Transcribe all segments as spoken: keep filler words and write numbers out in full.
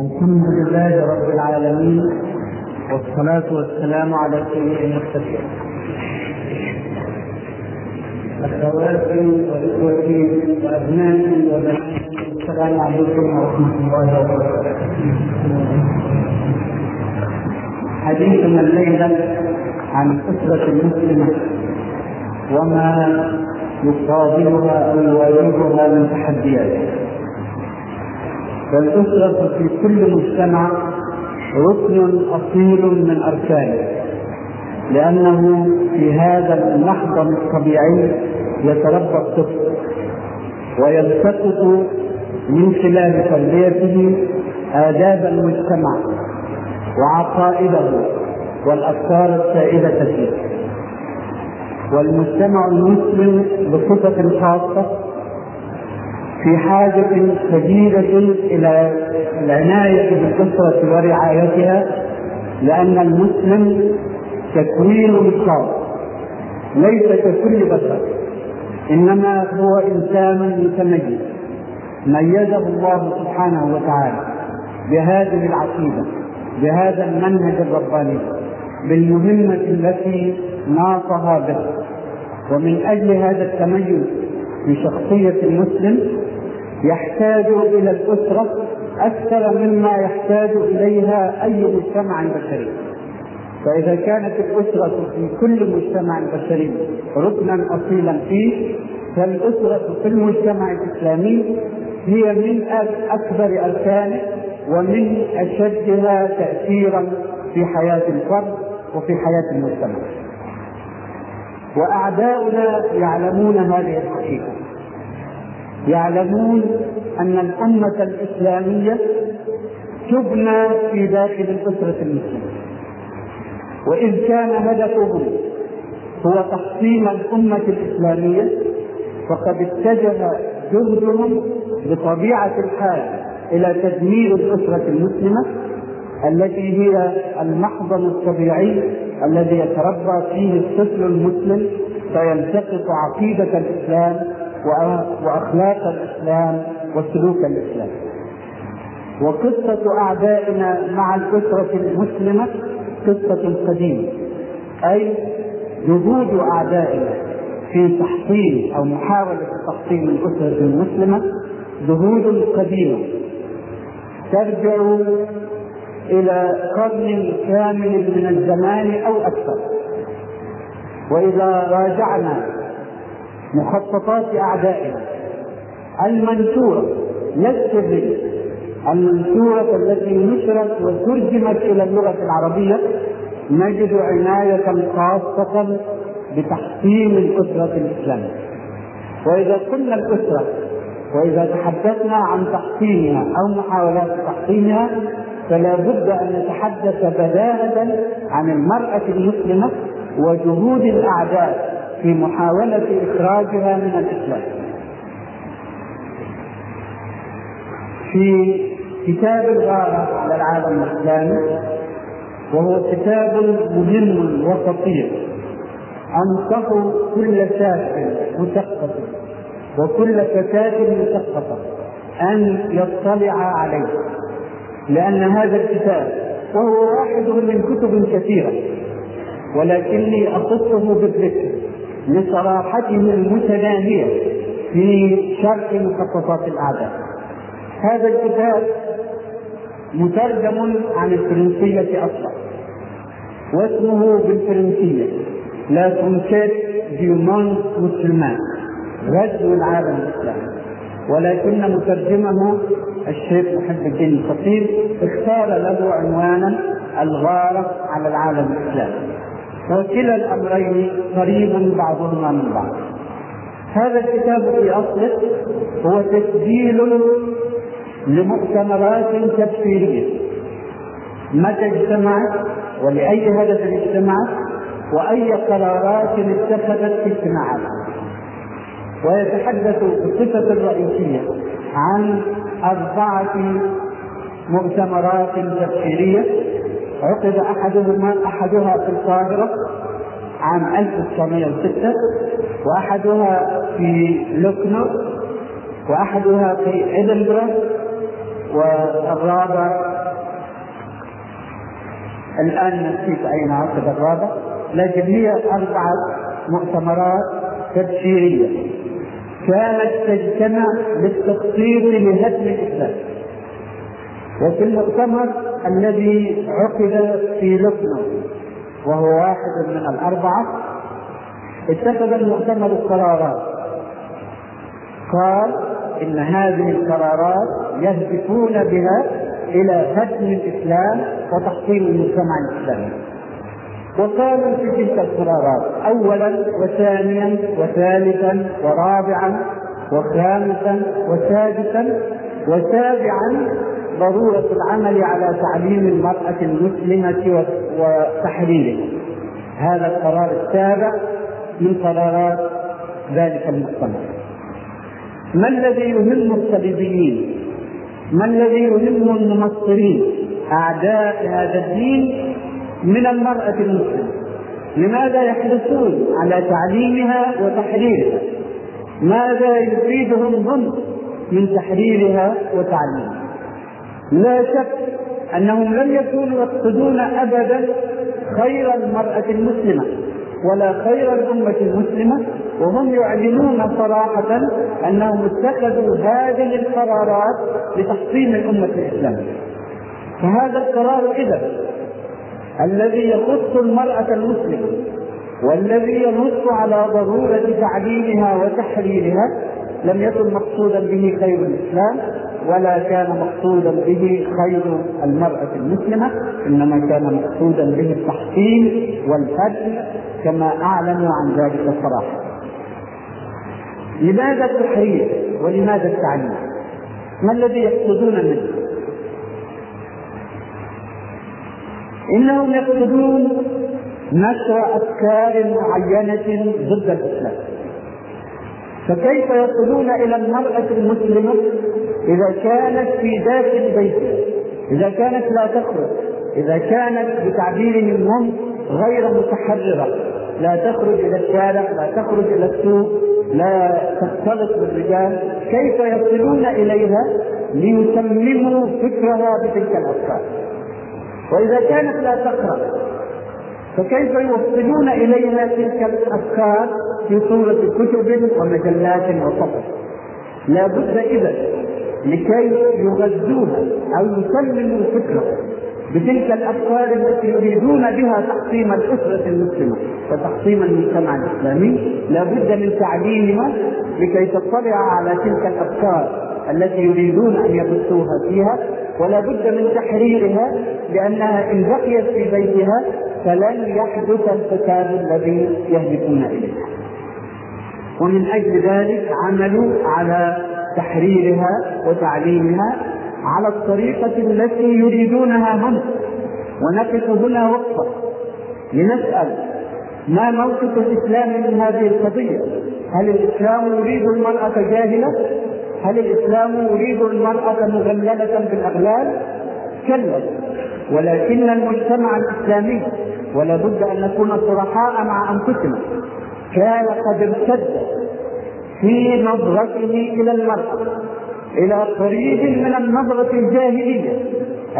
الحمد لله رب العالمين، والصلاة والسلام على سيد المرسلين. أخواتي وإخوتي وأبنائي وبناتي، السلام عليكم ورحمة الله وبركاته. حديثنا الليلة عن أسرة المسلمة وما يقابلها أو يواجهها من تحديات. والأسرة في كل مجتمع ركن أصيل من أركانه، لأنه في هذا المحضن الطبيعي يتربى الطفل ويلتقط من خلال تربيته آداب المجتمع وعقائده والأفكار السائدة فيه. والمجتمع المسلم بصفة خاصة في حاجة شديدة إلى العناية بالأسرة ورعايتها، لأن المسلم تكوينه خاص ليس ككل بشر، إنما هو إنسان متميز ميزه الله سبحانه وتعالى بهذه العقيدة، بهذا المنهج الرباني، بالمهمة التي ناطها به. ومن أجل هذا التميز في شخصية المسلم يحتاج إلى الأسرة أكثر مما يحتاج إليها أي مجتمع بشري. فإذا كانت الأسرة في كل مجتمع بشري ركنا أصيلا فيه، فالأسرة في المجتمع الإسلامي هي من أكبر أركانه ومن أشدها تأثيرا في حياة الفرد وفي حياة المجتمع. وأعداؤنا يعلمون هذه الحقيقة، يعلمون أن الأمة الإسلامية تبنى في داخل الأسرة المسلمة. وإذ كان هدفهم هو تحطيم الأمة الإسلامية، فقد اتجه جهدهم بطبيعة الحال إلى تدمير الأسرة المسلمة التي هي المحضن الطبيعي الذي يتربى فيه الطفل المسلم فيلتقط عقيدة الإسلام وأخلاق الإسلام وسلوك الإسلام. وقصة أعدائنا مع الأسرة المسلمة قصة قديمة، أي جهود أعدائنا في تحطيم أو محاولة تحطيم الأسرة المسلمة جهود قديمة ترجع إلى قرن كامل من الزمان أو أكثر. وإذا راجعنا مخططات أعدائنا المنشورة لا السرية، المنشورة التي نشرت وترجمت إلى اللغة العربية، نجد عناية خاصة بتحطيم الأسرة الإسلامية. وإذا قلنا الأسرة وإذا تحدثنا عن تحطيمها أو محاولات تحطيمها، فلا بد أن نتحدث بداهة عن المرأة المسلمة وجهود الأعداء في محاولة إخراجها من الإسلام. في كتاب الغارة على العالم الإسلامي، وهو كتاب مهم وخطير، أنصح كل شاب مثقف وكل فتاة مثقفة أن يطلع عليه، لأن هذا الكتاب وهو واحد من كتب كثيرة، ولكني أخصه بالذكر لصراحته المتناهية في شرح مخططات الأعداء. هذا الكتاب مترجم عن الفرنسية أصلا، واسمه بالفرنسية لا تنشيت ديومون مسلمان، غزو العالم الإسلامي، ولكن مترجمه الشيخ محب الدين الخطيب اختار له عنوانا الغارة على العالم الإسلامي. وكلا الأمرين قريب بعضهما من بعض. هذا الكتاب في أصله هو تسجيل لمؤتمرات تفسيرية متى اجتمعت ولأي هدف اجتمعت وأي قرارات اتخذت في اجتماعاتها. ويتحدث بالصفة الرئيسية عن أربعة مؤتمرات تفسيرية عقد أحدهما أحدها في القاهرة عام ألف وتسعمائة وستة، وأحدها في لوكنو، وأحدها في إدنبرا، والرابع الآن نسيت أين عقد الرابع، لكن هي أربعة مؤتمرات تبشيرية كانت تجتمع للتخطيط لهدم الإسلام. وفي المؤتمر الذي عقد في لقنة وهو واحد من الأربعة اتخذ المؤتمر القرارات، قال إن هذه القرارات يهدفون بها إلى هدم الإسلام وتحطيم المجتمع الإسلامي. وقالوا في تلك القرارات أولا وثانيا وثالثا ورابعا وخامسا وسادسا وسابعا ضرورة العمل على تعليم المرأة المسلمة وتحريرها. هذا القرار السابع من قرارات ذلك المؤتمر. ما الذي يهم الصليبيين؟ ما الذي يهم المنصرين أعداء هذا الدين من المرأة المسلمة؟ لماذا يحرصون على تعليمها وتحريرها؟ ماذا يفيدهم هم من تحريرها وتعليمها؟ لا شك أنهم لم يكونوا يقصدون أبدا خير المرأة المسلمة ولا خير الأمة المسلمة، وهم يعلنون صراحة أنهم اتخذوا هذه القرارات لتحطيم الأمة الإسلامية. فهذا القرار إذا الذي يخص المرأة المسلمة والذي ينص على ضرورة تعليمها وتحريرها لم يكن مقصودا به خير الإسلام ولا كان مقصودا به خير المرأة المسلمة، إنما كان مقصودا به التحطيم والهدم كما أعلنوا عن ذلك الصراحة. لماذا التحرير ولماذا التعليم؟ ما الذي يقصدون منه؟ إنهم يقصدون نشر أفكار معينة ضد الإسلام. فكيف يصلون إلى المرأة المسلمة إذا كانت في داخل بيتها، إذا كانت لا تخرج، إذا كانت بتعبيرهم هم غير متحررة، لا تخرج إلى الشارع، لا تخرج إلى السوق، لا تختلط بالرجال؟ كيف يصلون إليها ليسمموا فكرها بتلك الأفكار؟ وإذا كانت لا تقرأ فكيف يوصلون إليها تلك الأفكار في صورة كتب ومجلات وصفر؟ لا بد إذا لكي يغذوها أو يسلموا الفكرة بتلك الأفكار التي يريدون بها تحطيم الأسرة المسلمة وتحطيم المجتمع الإسلامي، لا بد من تعليمها لكي تطلع على تلك الأفكار التي يريدون أن يبثوها فيها، ولا بد من تحريرها لأنها إن بقيت في بيتها فلن يحدث الفساد الذي يهدفون إليه. ومن أجل ذلك عملوا على تحريرها وتعليمها على الطريقة التي يريدونها هم. ونقف هنا وقفة لنسأل ما موقف الإسلام من هذه القضية؟ هل الإسلام يريد المرأة جاهلة؟ هل الإسلام يريد المرأة مغللة بالأغلال؟ كلا، ولكن المجتمع الإسلامي ولا بد أن نكون صرحاء مع أنفسنا كان قد ارتد في نظرته إلى المرأة إلى طريق من النظرة الجاهلية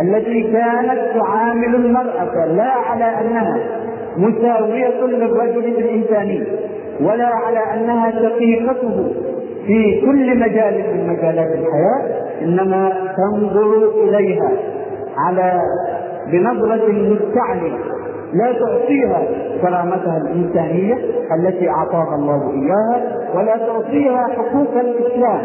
التي كانت تعامل المرأة لا على أنها مساوية للرجل الإنساني ولا على أنها شقيقته في كل مجال من مجالات الحياة، إنما تنظر إليها على بنظرة مستعلية لا تعطيها كرامتها الإنسانية التي أعطاها الله إياها، ولا تعطيها حقوق الإسلام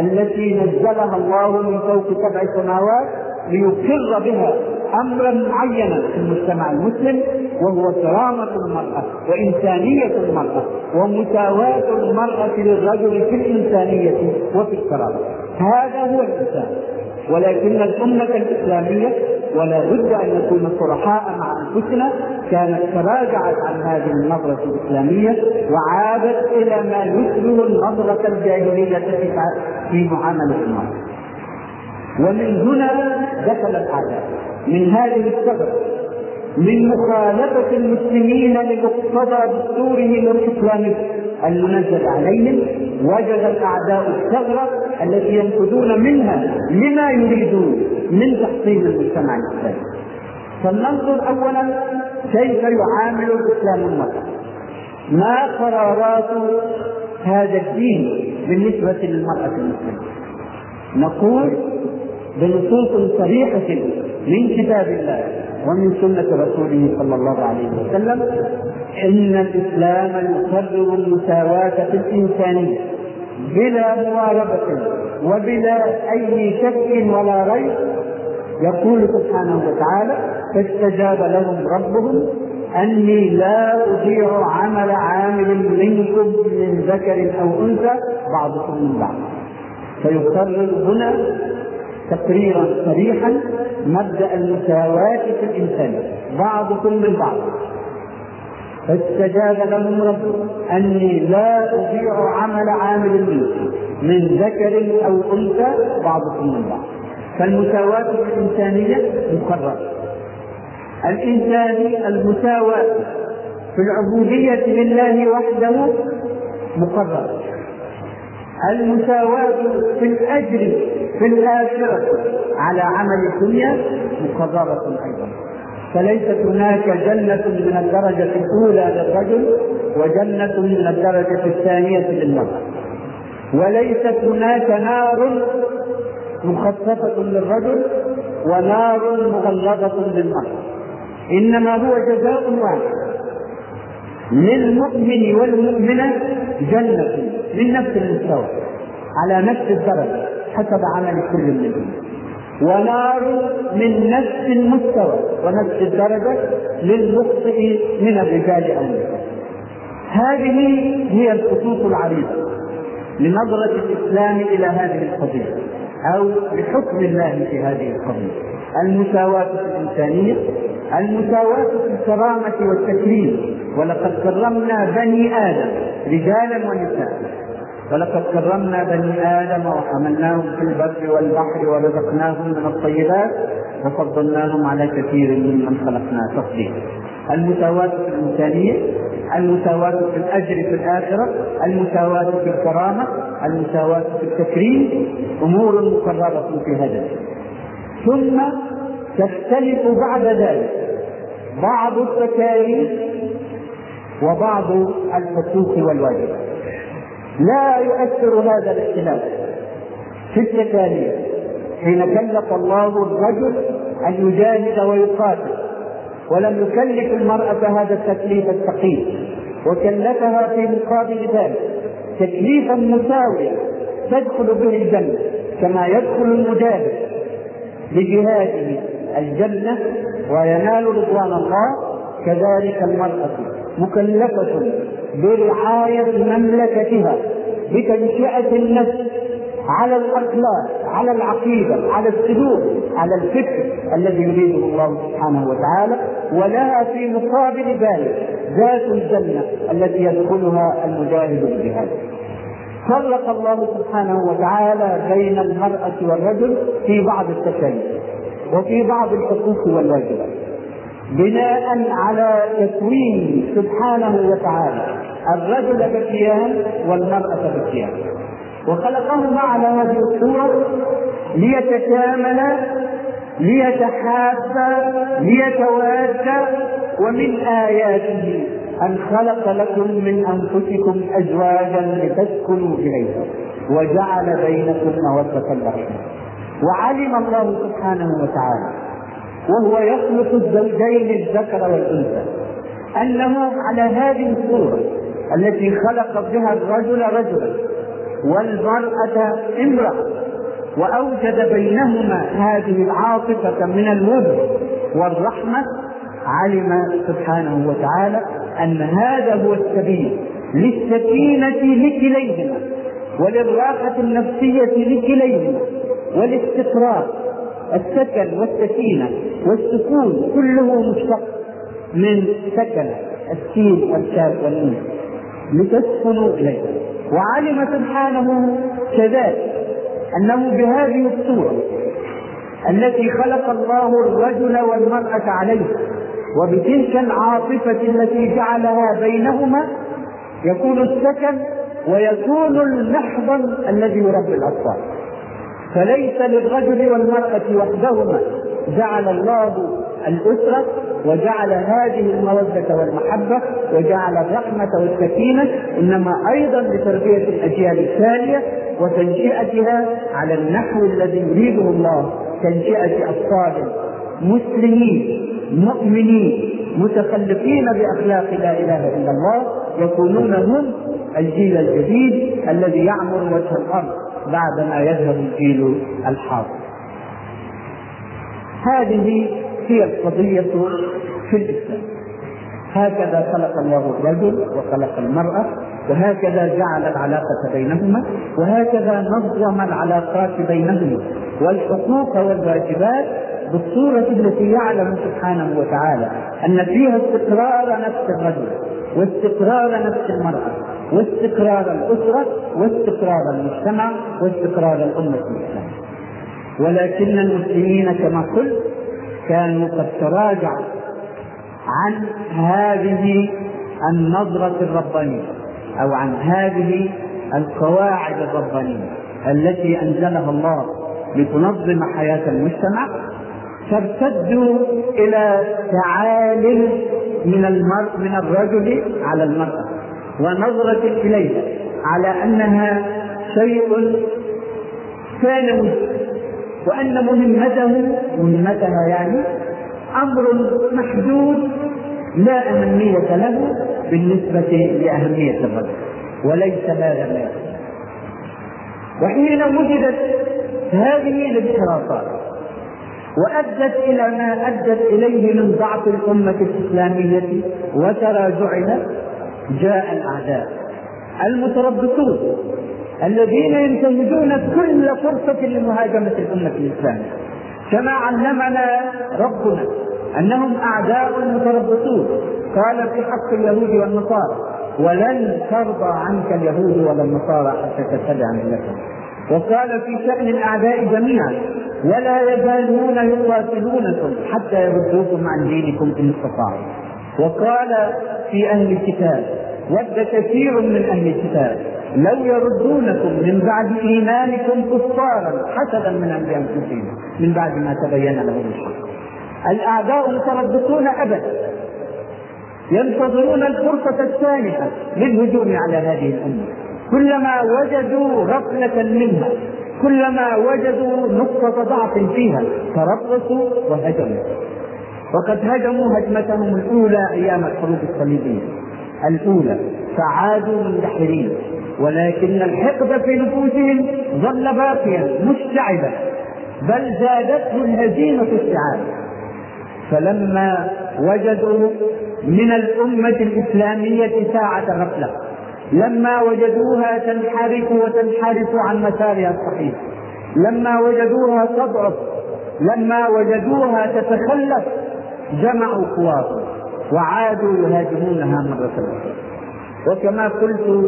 التي نزلها الله من فوق سبع سماوات ليقر بها أمرا معينا في المجتمع المسلم، وهو كرامة المرأة وإنسانية المرأة ومساواة المرأة للرجل في الإنسانية وفي الكرامة. هذا هو الإنسان. ولكن الأمة الإسلامية ولا بد أن نكون صرحاء مع أنفسنا كانت تراجعت عن هذه النظرة الإسلامية وعادت إلى ما يشبه النظرة الجاهلية في معاملة المرأة. ومن هنا دخل العداء من هذه السبب من مخالفة المسلمين لمقتضى دستورهم الإسلامي المنزل عليهم، وجد الأعداء الثغرة التي ينفذون منها لما يريدون من تحطيم المجتمع الإسلامي. فلننظر اولا كيف يعامل الاسلام المرأة، ما قرارات هذا الدين بالنسبه للمراه المسلمه. نقول بنصوص صريحه من كتاب الله ومن سنه رسوله صلى الله عليه وسلم ان الاسلام يقرر المساواه في الانسانيه بلا مضاربه وبلا اي شك ولا ريب. يقول سبحانه وتعالى فاستجاب لهم ربهم أني لا أضيع عمل عامل منكم من ذكر أو أنثى بعضكم من بعض. فيقرر هنا تقريرا صريحا مبدأ المساواة في الإنسان بعضكم من بعض. فاستجاب لهم ربهم أني لا أضيع عمل عامل منكم من ذكر أو أنثى بعضكم من بعض. فالمساواة في الإنسانية مقررة. الإنساني المساواة في العبودية لله وحده مقرر. المساواة في الأجر في الآخرة على عمل الدنيا مقررة أيضا. فليست هناك جنة من الدرجة الأولى للرجل وجنة من الدرجة الثانية للمرأة، وليست هناك نار مخصصة للرجل ونار مغلظة للمرأة، إنما هو جزاء واحد للمؤمن والمؤمنة، جنة من نفس المستوى على نفس الدرجة حسب عمل كل منهم، ونار من نفس المستوى ونفس الدرجة للمخطئ من الرجال أو النساء. هذه هي الخطوط العريضة لنظرة الإسلام إلى هذه القضية أو لحكم الله في هذه القضية. المساواة في الإنسانية، المساواة في الكرامة والتكريم. ولقد كرمنا بني آدم رجالا ونساء، ولقد كرمنا بني آدم وحملناهم في البر والبحر ورزقناهم من الطيبات وفضلناهم على كثير ممن خلقنا تفضيلا. المساواة في الإنسانية، المساواة في الأجر في الآخرة، المساواة في الكرامة، المساواة في التكريم، أمور مقررة في هذا. ثم تختلف بعد ذلك بعض التكاليف وبعض الحقوق والواجبات. لا يؤثر هذا الاختلاف في التكاليف حين كلف الله الرجل ان يجاهد ويقاتل، ولم يكلف المرأة هذا التكليف الثقيل، وكلفها في مقابل ذلك تكليفا مساويا تدخل به الجنة كما يدخل المجاهد بجهاده الجنة وينال رضوان الله. كذلك المرأة مكلفة برعاية مملكتها، بتنشئة النفس على الأخلاق، على العقيدة، على السلوك، على الفكر الذي يريده الله سبحانه وتعالى. ولها في مقابل ذلك ذات الجنة التي يدخلها المجاهد بجهاده. فرق الله سبحانه وتعالى بين المرأة والرجل في بعض التكاليف وفي بعض الحقوق والواجبات بناء على تكوين سبحانه وتعالى الرجل بكيان والمرأة بكيان، وخلقهما على هذه الصورة ليتكاملا ليتحابا ليتوادا. ومن آياته أن خلق لكم من أنفسكم أزواجا لتسكنوا إليها وجعل بينكم مودة ورحمة. وعلم الله سبحانه وتعالى وهو يخلق الزوجين الذكر والأنثى أنه على هذه الصورة التي خلق بها الرجل رجلا والمرأة امرأة، وأوجد بينهما هذه العاطفة من الود والرحمة. علم سبحانه وتعالى أن هذا هو السبيل للسكينة لكليهما وللراحة النفسية لكليهما والاستقرار. السكن والسكينة والسكون كله مشتق من سكن السين والشاء والنون لتسكنوا إليه. وعلم سبحانه كذلك أنه بهذه الصورة التي خلق الله الرجل والمرأة عليه وبتلك العاطفة التي جعلها بينهما يكون السكن ويكون المحضن الذي يربي الأطفال. فليس للرجل والمرأة وحدهما جعل الله الأسرة وجعل هذه المودة والمحبة وجعل الرحمة والسكينة، إنما أيضا لتربية الأجيال التالية وتنشئتها على النحو الذي يريده الله، تنشئة أطفال مسلمين مؤمنين متخلقين بأخلاق لا إله إلا الله، يكونون هم الجيل الجديد الذي يعمر وجه الأرض بعدما يذهب الجيل الحاضر. هذه هي القضية في الإسلام، هكذا خلق الله الرجل وخلق المرأة، وهكذا جعل العلاقة بينهما، وهكذا نظم العلاقات بينهما والحقوق والواجبات بالصورة التي يعلم سبحانه وتعالى أن فيها استقرار نفس الرجل واستقرار نفس المرأة واستقرار الأسرة واستقرار المجتمع واستقرار الأمة الإسلامية. ولكن المسلمين كما قلت كانوا قد تراجعوا عن هذه النظرة الربانية أو عن هذه القواعد الربانية التي أنزلها الله لتنظم حياة المجتمع، فارتدوا إلى تعالي من المرء من الرجل على المرأة ونظرة إليها على أنها شيء ثانوي، وأن مهمته مهمتها يعني أمر محدود لا أهمية له بالنسبة لأهمية الرجل، وليس هذا ما يحصل. وحين وجدت هذه الاشتراطات وأدت إلى ما أدت إليه من ضعف الأمة الإسلامية وتراجعها، جاء الأعداء المتربصون الذين ينتهزون كل فرصة لمهاجمة الأمة الإسلامية، كما علمنا ربنا أنهم أعداء متربصون. قال في حق اليهود والنصارى: ولن ترضى عنك اليهود ولا النصارى حتى تتبع ملتهم. وقال في شأن الأعداء جميعا: ولا يزالون يقاتلونكم حتى يردوكم عن دينكم إن استطاعوا. وقال في أهل الكتاب: ود كثير من أهل الكتاب لو يردونكم من بعد إيمانكم كفارا حسدا من عند أنفسهم من بعد ما تبين لهم الحق. الأعداء مترددون أبدا، ينتظرون الفرصة السانحة للهجوم على هذه الأمة، كلما وجدوا ركنة منها، كلما وجدوا نقطة ضعف فيها تربصوا وهجموا. وقد هجموا هجمتهم الأولى أيام الحروب الصليبية الأولى، فعادوا مندحرين، ولكن الحقد في نفوسهم ظل باقيا مشتعلا، بل زادته الهزيمة اشتعالا. فلما وجدوا من الأمة الإسلامية ساعة غفلة، لما وجدوها تنحرف وتنحرف عن مسارها الصحيح، لما وجدوها تضعف، لما وجدوها تتخلف، جمعوا قواهم وعادوا يهاجمونها مرة أخرى. وكما قلت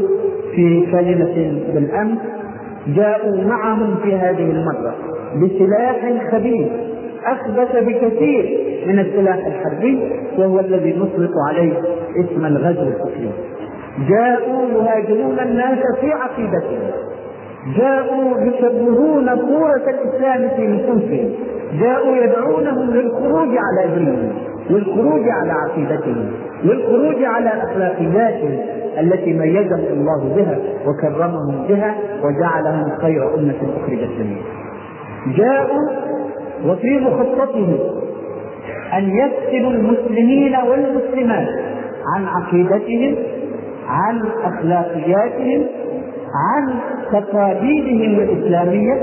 في كلمة بالأمس، جاءوا معهم في هذه المرة بسلاح خبيث أخبث بكثير من السلاح الحربي، وهو الذي نطلق عليه اسم الغزو الفكري. جاءوا يهاجمون الناس في عقيدتهم، جاءوا يشبهون صورة الإسلام في نفوسهم، جاءوا يدعونهم للخروج على دينهم، للخروج على عقيدتهم، للخروج على أخلاقياتهم التي ميزهم الله بها وكرمهم بها وجعلهم خير أمة أخرجت للناس. جاءوا وفي مخططهم أن يفصلوا المسلمين والمسلمات عن عقيدتهم، عن أخلاقياتهم، عن تقاليدهم الإسلامية،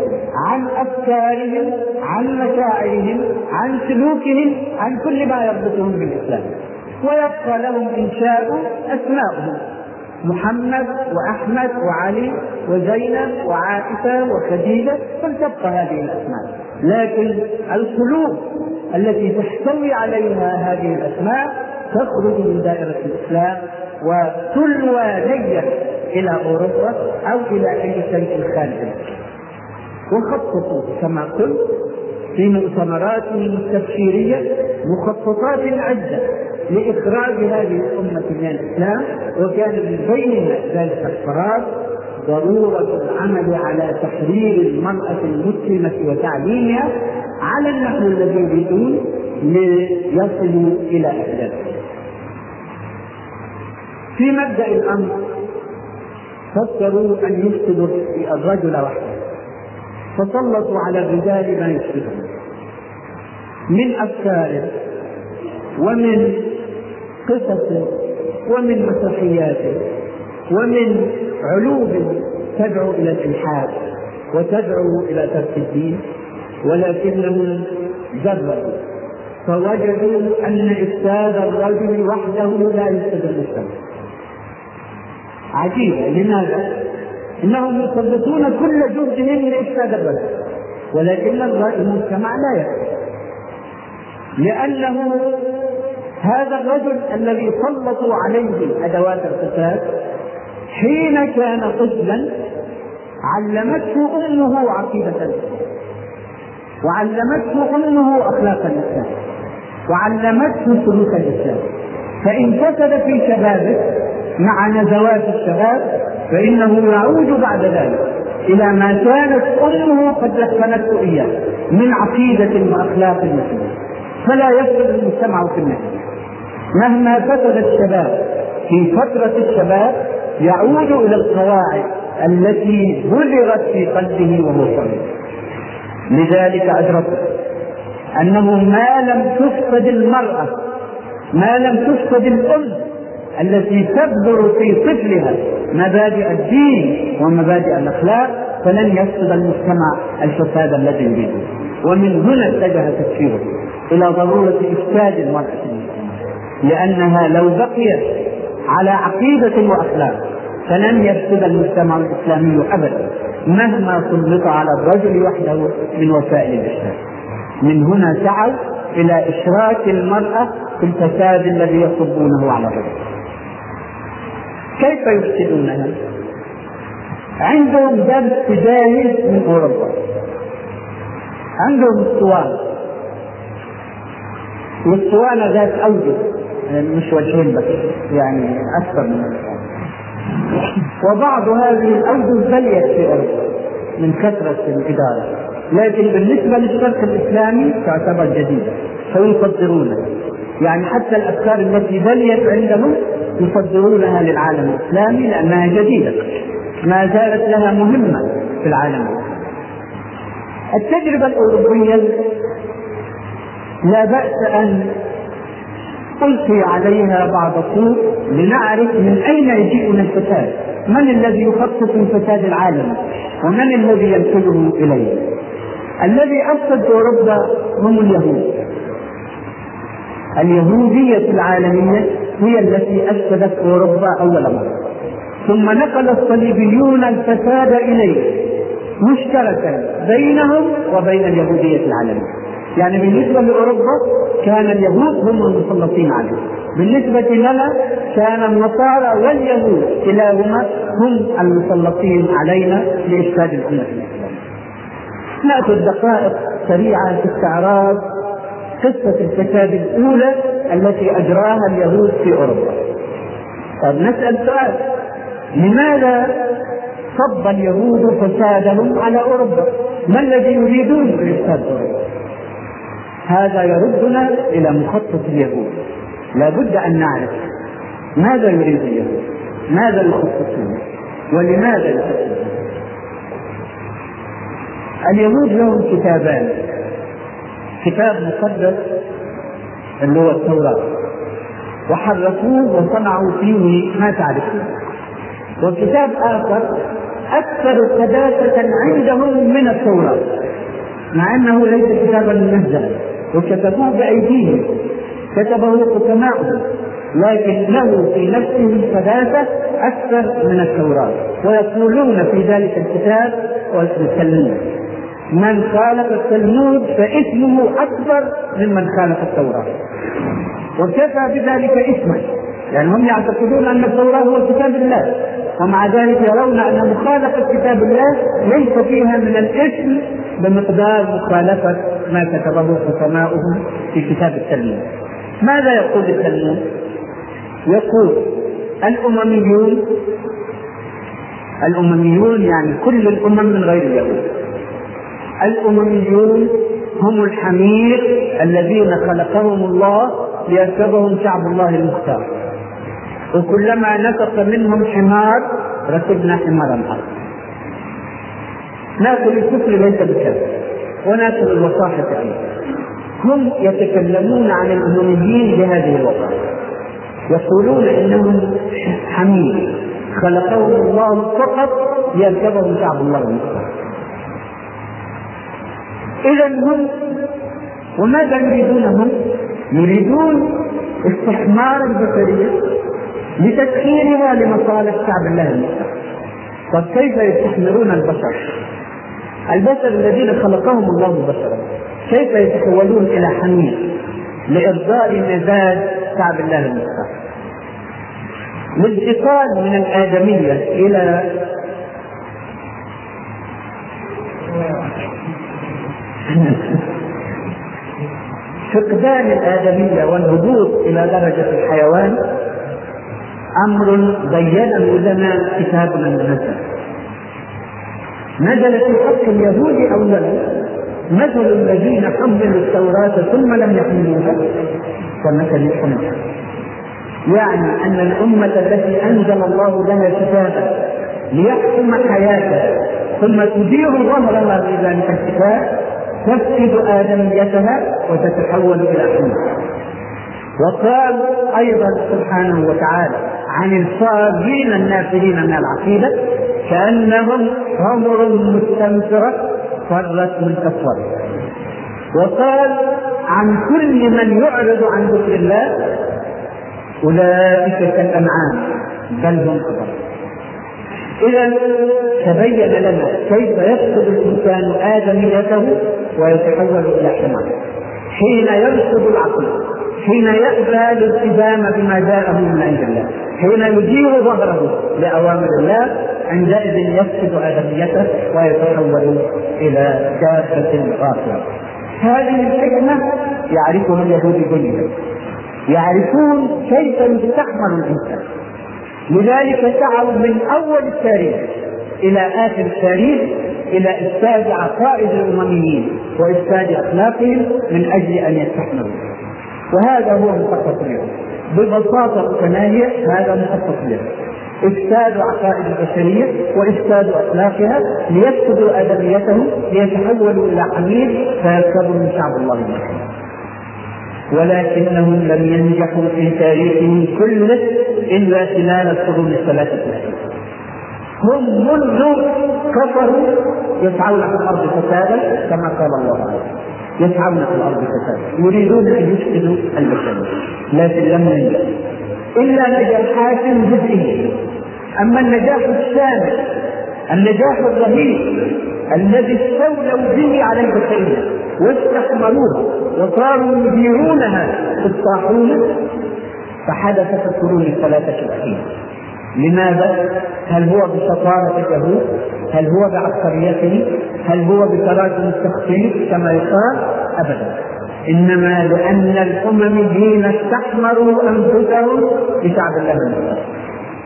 عن أفكارهم، عن مشاعرهم، عن سلوكهم، عن كل ما يربطهم بالإسلام، ويبقى لهم إن شاءوا أسماءهم: محمد وأحمد وعلي وزينب وعائشة وخديجة، فلتبقى هذه الأسماء. لكن القلوب التي تحتوي عليها هذه الأسماء تخرج من دائرة الإسلام وتلوى نيا إلى أوروبا أو إلى أي شيء خارجي. وخططوا كما قلت في مؤتمراتهم التبشيرية مخططات عدة لإخراج هذه الأمة من الإسلام، وكان من بينها ذلك القرار ضرورة العمل على تحرير المرأة المسلمة وتعليمها على هل نحن المجيدين ليصلوا إلى أهدافهم؟ في مبدأ الأمر فكروا أن يفسدوا الرجل وحده، فسلطوا على الرجال ما يفسدهم من أفكاره ومن قصصه ومن مسرحياته ومن علوم تدعو إلى الإلحاد وتدعو إلى ترك الدين، ولكنهم جربوا فوجدوا أن إفساد الرجل وحده لا يفسد المجتمع. عجيبة، لماذا؟ إنهم يثبتون كل جهدهم لإفساد الرجل، ولكن المجتمع لا يفسد، لأنه هذا الرجل الذي سلطوا عليه أدوات الفساد حين كان طفلا علمته أمه عقيدة الإسلام، وعلمته أمه أخلاق الإسلام، وعلمته سلوك الإسلام، فإن فسد في شبابه مع نزوات الشباب فإنه يعود بعد ذلك إلى ما كانت أمه قد لقنته إياه من عقيدة وأخلاق مسلمة، فلا يفسد المجتمع في النهاية. مهما فسد الشباب في فترة الشباب يعود إلى القواعد التي بذرت في قلبه وهو صغير. لذلك أدركت أنه ما لم تفسد المرأة، ما لم تفسد الأم التي تبذر في طفلها مبادئ الدين ومبادئ الأخلاق، فلن يفسد المجتمع الفساد الذي يريده. ومن هنا اتجه تفكيره إلى ضرورة إفساد المرأة، لأنها لو بقيت على عقيدة وأخلاق فلن يفسد المجتمع الإسلامي أبدا مهما سلط على الرجل وحده من وسائل الإفساد. من هنا سعوا إلى إشراك المرأة في الفساد الذي يصبونه على الرجل. كيف يفسدونها؟ عندهم درس جاهز من أوروبا، عندهم الصوان، والصوانة ذات أوجه، مش وجهين بس، يعني أكثر من الصوانة، وبعض هذه الأوجه بليت في أوروبا من كثرة الإدارة، لكن بالنسبة للشرق الإسلامي تعتبر جديدة فيصدرونها، يعني حتى الأفكار التي بليت عندهم يصدرونها للعالم الإسلامي لأنها جديدة ما زالت لها مهمة في العالم الإسلامي. التجربة الأوروبية لا بأس أن ألقي عليها بعض الصور لنعرف من أين يجيئنا الفساد، من الذي يخطط لفساد العالم ومن الذي ينتهيه إليه. الذي أفسد أوروبا هم اليهود، اليهودية العالمية هي التي أفسدت أوروبا أول مرة، ثم نقل الصليبيون الفساد إليه مشتركا بينهم وبين اليهودية العالمية. يعني بالنسبة لأوروبا كان اليهود هم المسلطين عليه، بالنسبة لنا كان النصارى واليهود كلاهما هم المسلطين علينا لإفساد الأمة الإسلامية. نأخذ دقائق سريعة في استعراض قصة الفساد الأولى التي أجراها اليهود في أوروبا. طب نسأل سؤال، لماذا صب اليهود فسادهم على أوروبا؟ ما الذي يريدون لإفساد أوروبا؟ هذا يردنا إلى مخطط اليهود، لا بد أن نعرف ماذا يريد اليهود، ماذا يخططون، ولماذا يخططون. اليهود لهم كتابان، كتاب مقدس اللي هو التوراة وحرفوه وصنعوا فيه ما تعرفون، وكتاب آخر أكثر سداسة عندهم من التوراة مع أنه ليس كتابا منزلا، وكتبوه بأيديهم، كتبه قدماؤهم، لكن له في نفسه سداسة أكثر من التوراة، ويقولون في ذلك الكتاب والتلمود من خالف التلمود فإثمه أكبر ممن خالف التوراة، وكفى بذلك إثما، لأنهم يعني يعتقدون أن التوراة هو كتاب الله، ومع ذلك يرون أن مخالفة كتاب الله ليس فيها من الإثم بمقدار مخالفة ما كتبه حكماؤهم في كتاب التلميذ. ماذا يقول التلميذ؟ يقول الأمميون، الأمميون يعني كل الأمم من غير اليهود، الأمميون هم الحمير الذين خلقهم الله ليركبهم شعب الله المختار. وكلما نفق منهم حمار ركبنا حمارا آخر. ناكل الكفر ليس بكذب وناكل الوصاحة أيضا. هم يتكلمون عن الأمميين بهذه الوصاحة، يقولون إنهم حمير خلقهم الله فقط ليركبهم شعب الله المختار. إذا هم وماذا يريدون؟ هم يريدون استحمار البشرية لتسخيرها لمصالح شعب الله المختار. طب كيف يستحمرون البشر؟ البشر الذين خلقهم الله بشرا كيف يتحولون إلى حمير لإرضاء مزاج شعب الله المختار؟ والانتقال من الآدمية إلى فقدان الآدمية والهبوط إلى درجة الحيوان أمر بيّنه لنا كتابنا المنزل. نزل في حق اليهود أولا مثل الذين حملوا التوراة ثم لم يحملوها كمثل الحمار، يعني أن الأمة التي أنزل الله لها كتابا ليحكم حياتها ثم تدير ظهرها في ذلك الكتاب تفقد آدميتها وتتحول إلى حمار. وقال أيضا سبحانه وتعالى عن الصاغين النافرين من العقيدة كأنهم حمر مستنفرة فرت من كالصرصر. وقال عن كل من يعرض عن ذكر الله أولئك كالأنعام بل هم أضل. إذا تبين لنا كيف يفقد الإنسان آدميته ويتحول إلى حمار حين يرفض العقل، حين يأبى الالتزام بما جاءه من عند الله، حين يجير ظهره لأوامر الله، عندئذ يفقد آدميته ويتحول إلى دابة غافلة. هذه الحكمة يعرفها اليهود جيدا، يعرفون كيف يستحمل الإنسان. لذلك سعوا من أول التاريخ إلى آخر التاريخ إلى إفساد عقائد الأمميين وإفساد أخلاقهم من أجل أن يستحملوا. وهذا هو مخطط له ببساطة متناهية، هذا مخطط له إفساد عقائد البشرية وإفساد أخلاقها ليفقدوا آدميتهم ليتحولوا إلى حمير فيركبوا من شعب الله المختار. ولكنهم لم ينجحوا في تاريخهم كله إلا خلال القرون الثلاثة الأخيرة. هم منذ كفروا يسعون في الأرض فسادا كما قال الله عليه وسلم. يسعون في الأرض فسادا، يريدون أن يفسدوا البشرية، لكن لم ينجحوا إلا نجاحات جزئية. أما النجاح الشامل، النجاح الرهيب الذي استولوا به على البشرية واستحملوها وصاروا يديرونها الطاحون فحدث في القرون الثلاثة الأخيرة. لماذا؟ هل هو بشطارة اليهود؟ هل هو بعبقريته؟ هل هو بتراجم التخطيط كما يقال؟ أبدا، إنما لأن الأمميين استحمروا أنفسهم بشعب الله المختار.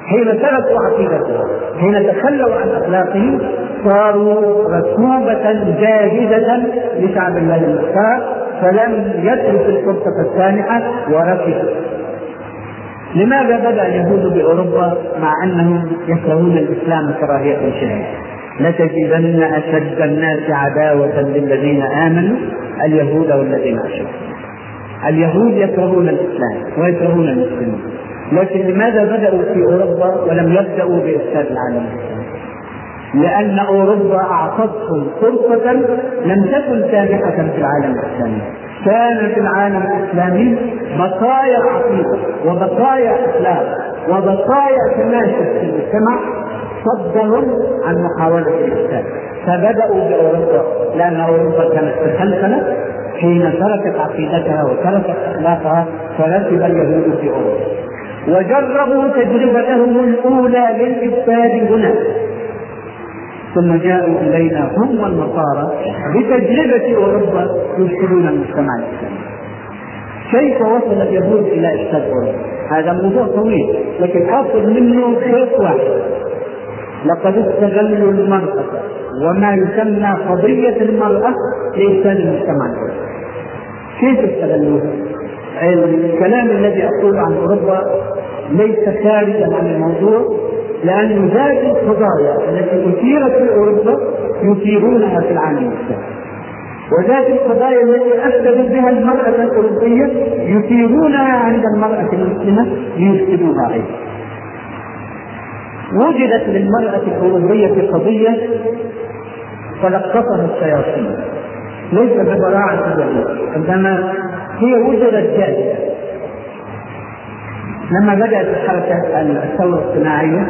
حين تركوا عقيدتهم، حين تخلوا عن أخلاقهم، صاروا ركوبة جاهزة لشعب الله المختار، فلم يترك الفرصة السانحة وركبوا. لماذا بدأ اليهود بأوروبا مع أنهم يكرهون الإسلام كراهية شديدة؟ لتجدن أشد الناس عداوة للذين آمنوا اليهود والذين أشركوا. اليهود يكرهون الإسلام ويكرهون المسلمين، لكن لماذا بدأوا في أوروبا ولم يبدأوا بإفساد العالم؟ لأن أوروبا أعطتهم فرصة لم تكن سانحة في العالم الإسلامي. كان في العالم الإسلامي بقايا عقيدة وبقايا أخلاق وبقايا تماسك في المجتمع صدهم عن محاولة الإفساد، فبدأوا بأوروبا لأن أوروبا كانت تخلخلت حين تركت عقيدتها وتركت أخلاقها، فركب اليهود في أوروبا وجربوا تجربتهم الأولى للإفساد هنا، ثم جاءوا إلينا هم والنصارى بتجربة أوروبا يدخلون المجتمع الإسلامي. كيف وصل اليهود إلى إفساد أوروبا؟ هذا موضوع طويل، لكن آخذ منه شيء واحد. لقد استغلوا المنطقة وما يسمى قضية المرأة ليس للمجتمع. كيف استغلوه؟ الكلام الذي أقوله عن أوروبا ليس خارجا عن الموضوع، لأن ذات القضايا التي أثيرت في أوروبا يثيرونها في العالم الإسلامي، وذات القضايا التي أفسدت بها المرأة الأوروبية يثيرونها عند المرأة المسلمة ليفسدوها عليها. وجدت للمرأة الأوروبية قضية فلقطها الشياطين، ليس ببراعة ذلك، عندما هي وجدت جاهزة. لما بدأت الحركة الثورة الصناعية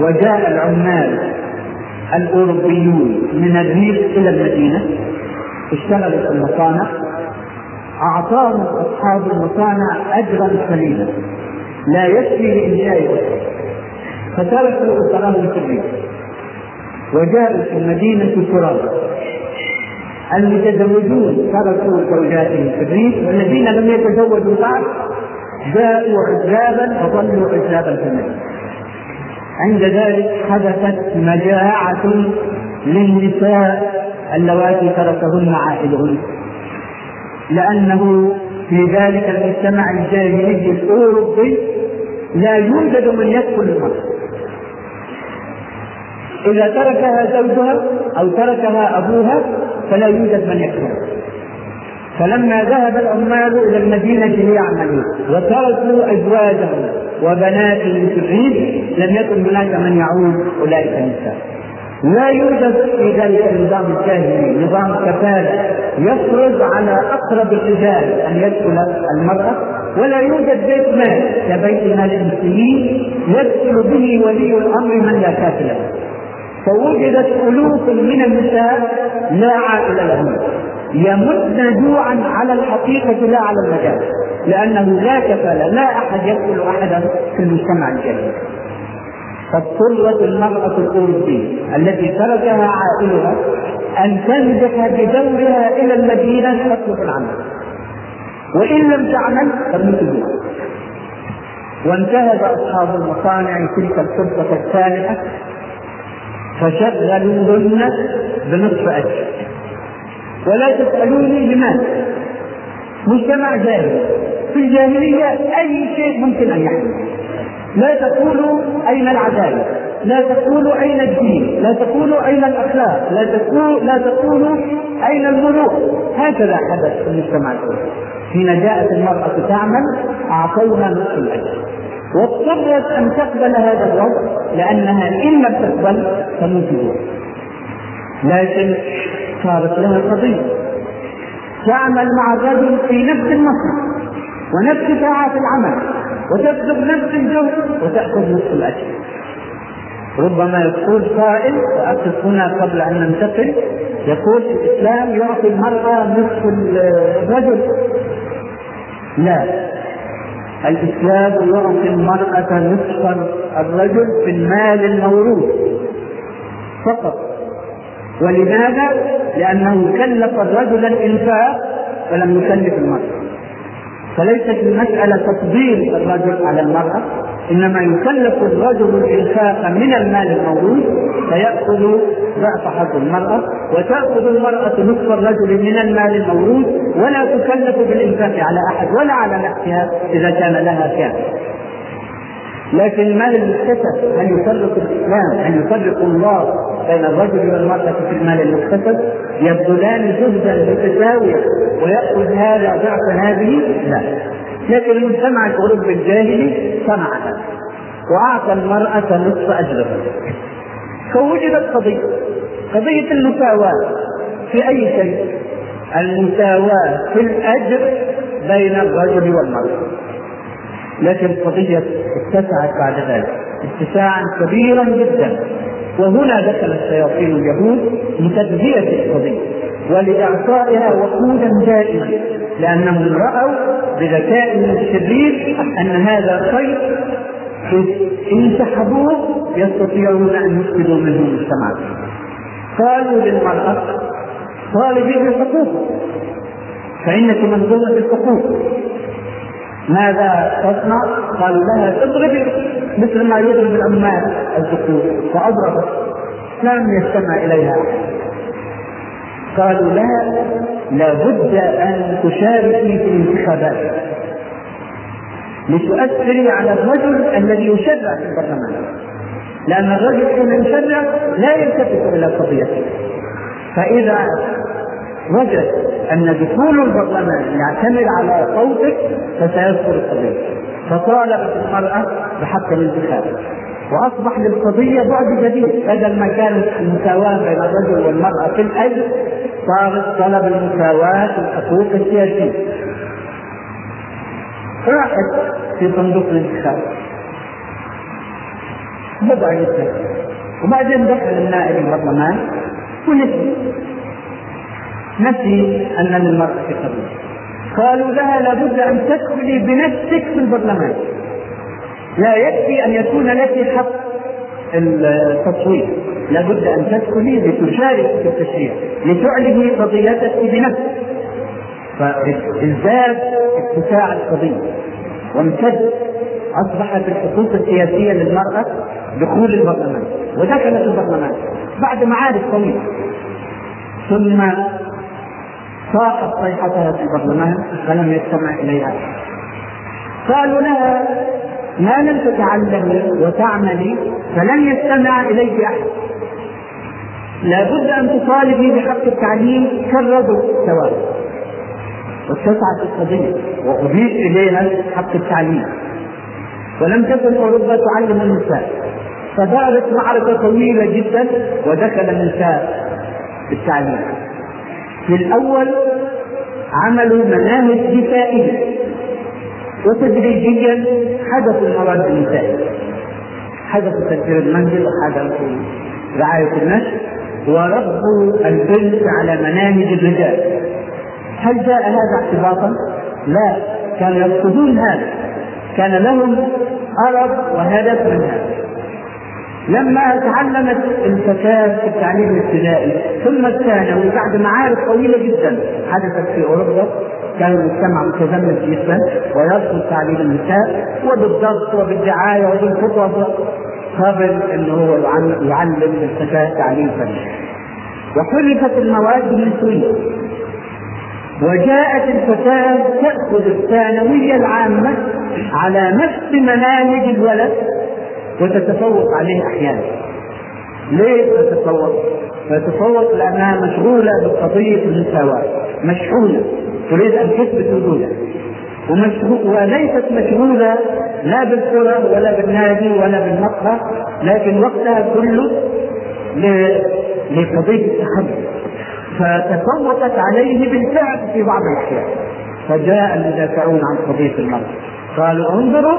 وجاء العمال الأوروبيون من الريف إلى المدينة اشتغلوا في المصانع، أعطاهم أصحاب المصانع أجرا قليلا لا يكفي لإنشاء أسر، فتركوا أسرهم في الريف وجاءوا في المدينة ترابا. المتزوجون تركوا زوجاتهم في الريف، والذين لم يتزوجوا بعد جاءوا عزابا وظلوا عزابا في المدينة. عند ذلك حدثت مجاعة للنساء اللواتي تركهن عائلهن، لأنه في ذلك المجتمع الجاهلي الأوروبي لا يوجد من يدخل المرأة، إذا تركها زوجها أو تركها أبوها فلا يوجد من يدخلها. فلما ذهب العمال إلى المدينة ليعملوا وتركوا أزواجهم وبنات المسلمين لم يكن هناك من يعود أولئك النساء. لا يوجد في ذلك النظام الجاهلي نظام كفالة يفرض على أقرب الرجال أن يدخل المرأة، ولا يوجد بيت مال كبيت مال المسلمين يدخل به ولي الأمر من لا كافل له. فوجدت ألوف من النساء لا عائلة لهم يمتن جوعا على الحقيقة لا على المجال، لأنه لا كفالة، لا أحد يكفل أحدا في المجتمع الجاهلي. فاضطرت المرأة الأوروبية التي تركها عائلها أن تنزح بدورها إلى المدينة تطلب العمل، وإن لم تعمل تموت الجوع. وانتهز أصحاب المصانع تلك الفرصة السانحة فشغلوهن بنصف أجر. ولا تسألوني لماذا، مجتمع جاهلي، في الجاهلية أي شيء ممكن أن يحدث. لا تقولوا أين العدالة، لا تقولوا أين الدين، لا تقولوا أين الأخلاق، لا تقولوا لا تقولوا أين الملوك. هكذا حدث في المجتمع الأوروبي. حين جاءت المرأة تعمل أعطوها نصف الأجر، واضطرت أن تقبل هذا الوضع، لأنها إن لم تقبل فموجودة. لكن صارت لها قضية، تعمل مع الرجل في نفس المصنع ونفس ساعات العمل وتبذل نفس الجهد وتأخذ نفس الأجر. ربما يقول قائل، وأقف هنا قبل أن ننتقل، يقول الإسلام يعطي المرأة نصف الرجل. لا، الإسلام يعطي المرأة نصف الرجل في المال الموروث فقط. ولماذا؟ لأنه كلف الرجل الإنفاق ولم يكلف المرأة. فليست المسألة تفضيل الرجل على المرأة، إنما يكلف الرجل الإنفاق من المال الموروث فيأخذ ضعف حظ المرأة، وتأخذ المرأة نصف الرجل من المال الموروث، ولا تكلف بالإنفاق على أحد ولا على نفسها إذا كان لها كان. لكن المال المكتسب، هل يفرق الإسلام، هل يفرق الله بين الرجل والمرأة في المال المكتسب؟ يبذلان جهدا متساويا ويأخذ هذا ضعف هذه؟ لا. لكن المجتمع الأوروبي الجاهلي صنع هذا وأعطى المرأة نصف أجرها. فوجدت قضية قضية المساواة في أي شيء، المساواة في الأجر بين الرجل والمرأة. لكن القضية اتسعت بعد ذلك اتساعا كبيرا جدا، وهنا دخل الشياطين اليهود لتدهية القضية ولإعطائها وقودا دائما، لأنهم رأوا بذكائهم الشرير أن هذا خير إن سحبوه يستطيعون أن يفسدوا منه المجتمع. قالوا للمرأة طالبي بالحقوق، فإنك من ضمن الحقوق، ماذا تصنع؟ قالوا لها اضربي مثل ما يضرب العمال الذكور، فأضربت. الإسلام يستمع إليها. قالوا لا، لابد أن تشاركي في الانتخابات لتؤثري على الرجل الذي يشرع في البرلمان، لأن الرجل إذا يشرع لا يلتفت إلى قضيته. فإذا وجدت أن دخول البرلمان يعتمد على صوتك فسيذكر القضية، فطالبت المرأة بحق الانتخاب، وأصبح للقضية بعد جديد. بدل ما كانت المساواة بين الرجل والمرأة في الأجر صارت طلب المساواة في الحقوق السياسية. راحت في صندوق الانتخاب بضع جدا، وبعدين دخل النائب البرلمان ونسي نسي أن للمرأة في القضية. قالوا لها لابد أن تدخلي بنفسك في البرلمان، لا يكفي أن يكون لك حق التصويت، لابد أن تدخلي لتشارك في التشريع لتعلني قضيتك بنفسك. فازداد اتساع القضية وامتد، أصبحت الحقوق السياسية للمرأة دخول البرلمان، ودخلت البرلمان بعد معارك طويلة. ثم صاحت صيحتها في البرلمان فلم يستمع إليها. قالوا لها ما لم تتعلمي وتعملي فلن يستمع إليك أحد، لابد أن تطالبي بحق التعليم كالرجل سواء. واتسعت القضية وأضيف إليها حق التعليم، ولم تكن أوروبا تعلم النساء، فدارت معركة طويلة جدا ودخل النساء بالتعليم. في الأول عملوا مناهج نسائية، وتدريجيا حدث المرأة النسائية، حدث تدبير المنزل وحدث رعاية النشء، وربوا البنت على مناهج الرجال. هل جاء هذا احتباطا؟ لا، كانوا يرفضون هذا، كان لهم أرض وهدف من هذا. لما تعلمت الفتاة في التعليم الابتدائي ثم الثانوي بعد معارك طويلة جدا حدثت في أوروبا، كان المجتمع متذمر جدا ويرفض تعليم النساء، وبالضغط وبالدعاية وبالخطوة قبل أنه هو يعلم الفتاة تعليم فني. وحرفت المواد النسوية، وجاءت الفتاة تأخذ الثانوية العامة على نفس مناهج الولد وتتفوق عليه أحيانا. ليه تتفوق؟ تتفوق لأنها مشغولة بقضية المساواة، مشحونة تريد أن تثبت وجودها، وليست مشغولة لا بالكرة ولا بالنادي ولا بالمطبخ، لكن وقتها كله لقضية التحدي. فتفوقت عليه بالفعل في بعض الأحيان. فجاء المدافعون عن قضية المرأة قالوا انظروا،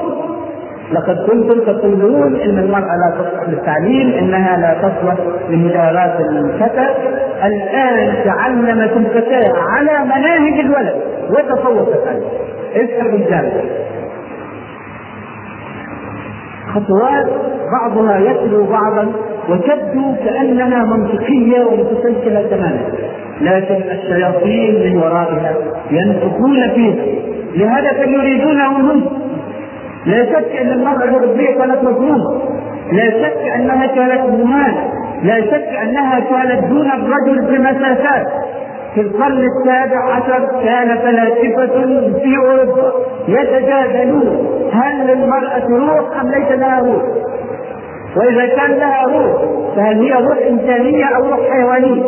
لقد كنتم تقولون ان المرأة لا تصلح للتعليم، انها لا تصلح لمدارات الفتى، الان تعلمت الفتاة على مناهج الولد وتفوقت عليه، اذهبوا الجانب. خطوات بعضها يتلو بعضا وتبدو كانها منطقية ومتسلسلة تماما، لكن الشياطين من ورائها ينفخون فيها لهدف يريدونه منه. لا شك أن المرأة الأوروبية كانت مظلومة، لا شك أنها كانت مهانة، لا شك أنها كانت دون الرجل بمسافات. في القرن السابع عشر كان فلاسفة في أوروبا يتجادلون هل للمرأة روح أم ليس لها روح، وإذا كان لها روح فهل هي روح إنسانية أو روح حيوانية،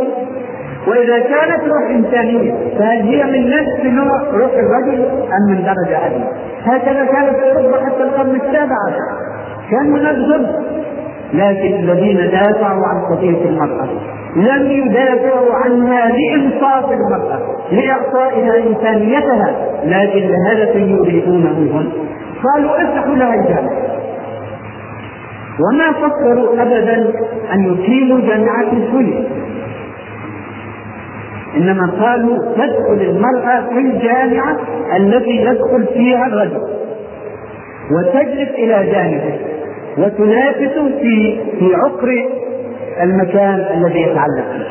وإذا كانت روح إنسانية فهل هي من نفس نوع روح الرجل أم من درجة عالية. هكذا كانت أوروبا حتى القرن السابع عشر، كان من الظلم. لكن الذين دافعوا عن قضية المرأة لم يدافعوا عنها لإنصاف المرأة لإعطائها إنسانيتها، لكن لهدف يريدونه هم. قالوا افتحوا لها الجامعة، وما فكروا أبدا أن يقيموا جامعات الكل، إنما قالوا تدخل المرأة في الجامعة التي يدخل فيها الرجل وتجلس إلى جانبه وتنافسه في في عقر المكان الذي يتعلم فيه.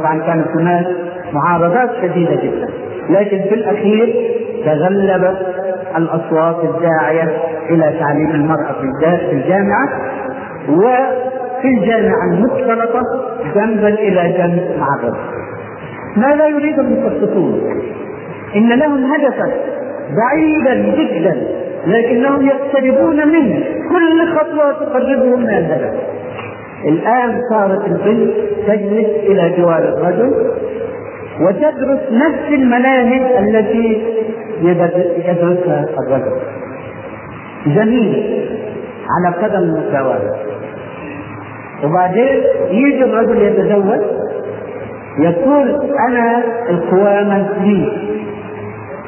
طبعا كانت هناك معارضات شديدة جدا، لكن في الأخير تغلبت الأصوات الداعية إلى تعليم المرأة في الجامعة، و في الجامعة المختلطة جنبا إلى جنب مع الرب. ماذا يريد المخططون؟ إن لهم هدفا بعيدا جدا، لكنهم يقتربون منه، كل خطوة تقربهم من الهدف. الآن صارت البنت تجلس إلى جوار الرجل وتدرس نفس المناهج التي يدرسها الرجل، جميل، على قدم المساواة. وبعدين يجي الرجل يتزوج يقول أنا القوامة لي،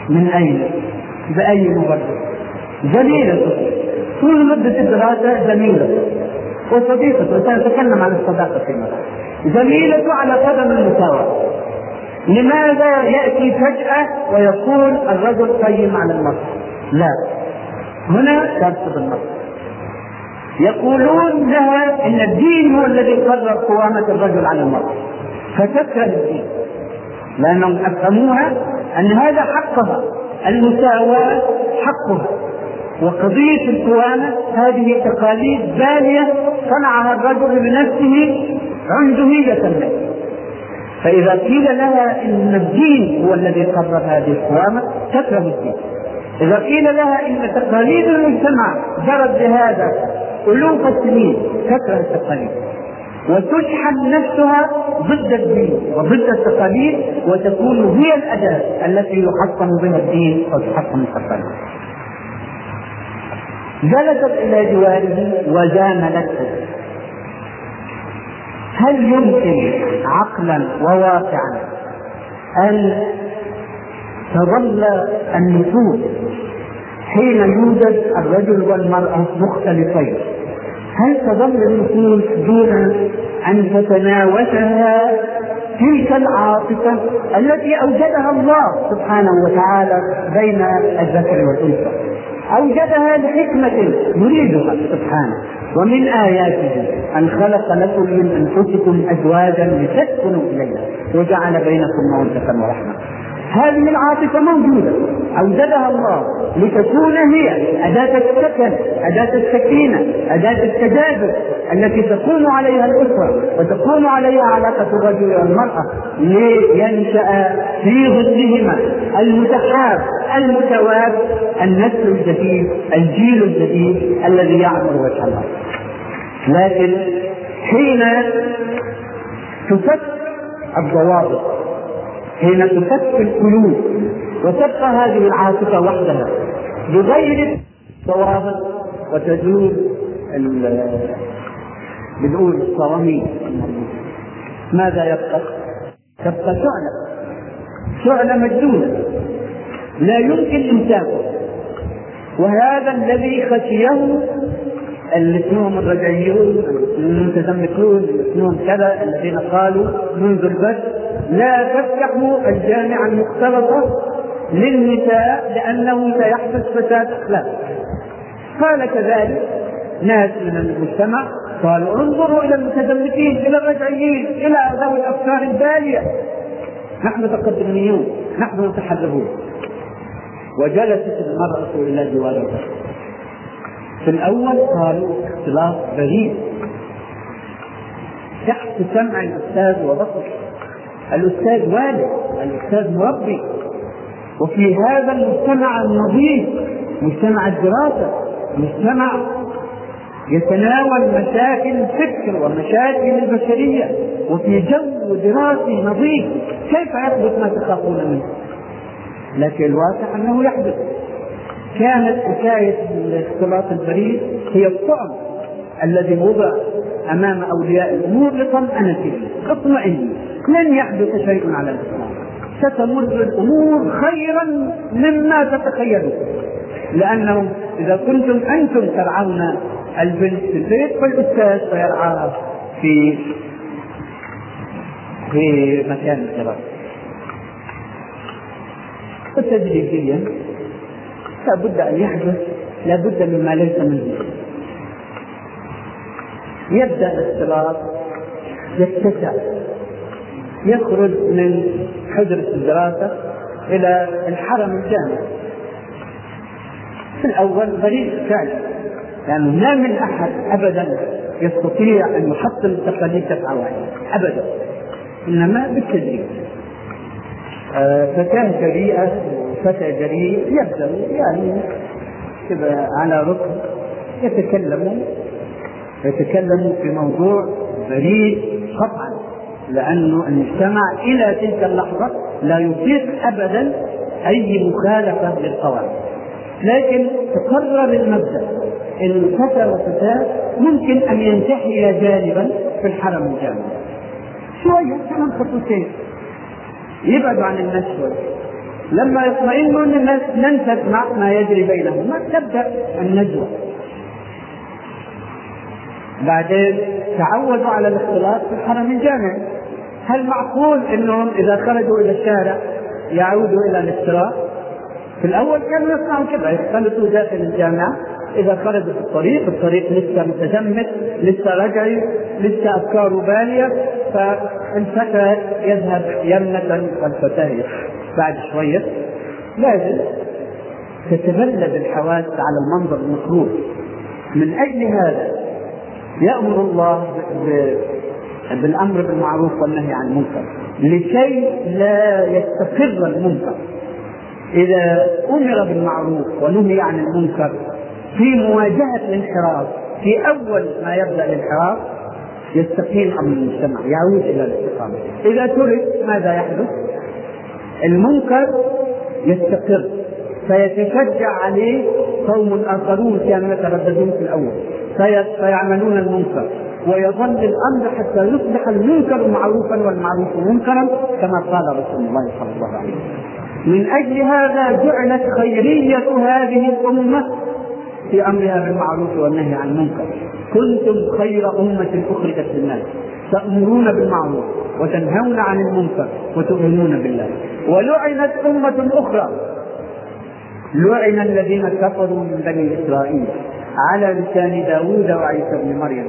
من أين؟ بأي مبرر؟ جميلة، طول مدة الدراسة جميلة وصديقة، سنتكلم عن الصداقة فيما بعد، جميلة على قدم المساواة. لماذا يأتي فجأة ويقول الرجل قيم على النصر؟ لا، هنا ترتب النصر. يقولون لها إن الدين هو الذي قرر قوامة الرجل على النصر، فتكره الدين، لأنهم أفهموها أن هذا حقها، المساواة حقها، وقضية القوامة هذه تقاليد بالية صنعها الرجل بنفسه عنجهية منه. فإذا قيل لها إن الدين هو الذي قرر هذه القوامة تكره الدين. إذا قيل لها إن تقاليد المجتمع جرت بهذا ألوف السنين تكره التقاليد وتشحن نفسها ضد الدين وضد التقاليد، وتكون هي الأداة التي يحطم بها الدين وتحطم التقاليد. جلست إلى جواره وجاملته. هل يمكن عقلا وواقعا أن تظل النفوس حين يوجد الرجل والمرأة مختلفين؟ هل تظل النفوس دون أن تتناوشها تلك العاطفة التي أوجدها الله سبحانه وتعالى بين الذكر والأنثى؟ أوجدها لحكمة يريدها سبحانه، ومن آياته أن خلق لكم من أنفسكم أزواجا لتسكنوا إليها وجعل بينكم مودة ورحمة. هذه العاطفة موجودة أوجدها الله لتكون هي أداة السكن، أداة السكينة، أداة التجاذب التي تقوم عليها الأسرة وتقوم عليها علاقة الرجل والمرأة لينشأ في ظلهما المتحاب المتواب النسل الجديد، الجيل الجديد الذي يعبر وجه الله. لكن حين تفك الضوابط، حين تفك القيود وتبقى هذه العاطفة وحدها بغير الضوابط وتجول بدون الصواميل، ماذا يبقى؟ تبقى شعلة، شعلة مجنونة لا يمكن إمساكه. وهذا الذي خشيه الاثنين الرجعيون المتزمتون الاثنين كذا الذين قالوا منذ البدء لا تفتحوا الجامعة المختلطة للنساء لأنه سيحدث فساد أخلاق. قال كذلك ناس من المجتمع، قالوا انظروا إلى المتزمتين، إلى الرجعيين، إلى ذوي الأفكار البالية، نحن متقدميون، نحن متحررون. وجلست المرأة إلى جوارها. في الأول قالوا اختلاط بريء تحت سمع الأستاذ وبصر الأستاذ، والد الأستاذ، مربي، وفي هذا المجتمع النظيف، مجتمع الدراسة، مجتمع يتناول مشاكل الفكر ومشاكل البشرية، وفي جو دراسي نظيف، كيف يحدث ما تخافون منه؟ لكن الواقع أنه يحدث. كانت حكاية الاختلاط البريء هي الطعم الذي وضع أمام أولياء الأمور لطمأنته، اطمئنوا لن يحدث شيء على الإطلاق، ستمر الأمور خيرا مما تتخيلون، لأنهم إذا كنتم أنتم ترعون البنت في البيت فالأستاذ سيرعاها في في مكان الدراسة. وتدريجيا لابد أن يحدث، لابد مما ليس منه. يبدأ الاختلاط يتسع، يخرج من حجرة الدراسة إلى الحرم الجامعي. في الأول بريء فعلا، يعني لا من أحد أبدا يستطيع أن يحطم تقاليد العوائل أبدا، إنما بالتدريج. فكان جريئة فتى جريء يبدأ يعني كذا على ركب يتكلم يتكلم في موضوع بريء قطعا، لأنه المجتمع إلى تلك اللحظة لا يطيق أبدا أي مخالفة للقواعد، لكن تقرر المبدأ إن فتى وفتاة ممكن أن ينتحي جانبا في الحرم الجامع شوية كمان خطوتين يبعد عن الناس شوية، لما يطمئنوا أن الناس ننسى ما يجري بينهم تبدأ النجوى. بعدين تعودوا على الاختلاط في الحرم الجامع، هل معقول أنهم إذا خرجوا إلى الشارع يعودوا إلى الاختلاط؟ في الأول كانوا يصنعوا كذا، يختلطوا داخل الجامعة، إذا خرجوا في الطريق الطريق لسه متجمد لسه رجعي لسه أفكاره بالية، فالفتى يذهب يمنة والفتاة بعد شوية. لازم تتبلد الحواس على المنظر المكروه. من أجل هذا يأمر الله بالأمر بالمعروف والنهي عن المنكر لكي لا يستقر المنكر. إذا أمر بالمعروف ونهي عن المنكر في مواجهة الانحراف في أول ما يبدأ الانحراف يستقيم أمر المجتمع يعود إلى الاستقامة. إذا ترك ماذا يحدث؟ المنكر يستقر فيتشجع عليه قوم آخرون كانوا يترددون في الأول فيعملون المنكر ويظل الأمر حتى يصبح المنكر معروفا والمعروف منكرا كما قال رسول الله صلى الله عليه وسلم. من أجل هذا جعلت خيرية هذه الأمة في أمرها بالمعروف والنهي عن المنكر. كنتم خير أمة أخرجت للناس تأمرون بالمعروف وتنهون عن المنكر وتؤمنون بالله. ولعنت أمة أخرى، لعن الذين كفروا من بني إسرائيل على لسان داود وعيسى بن مريم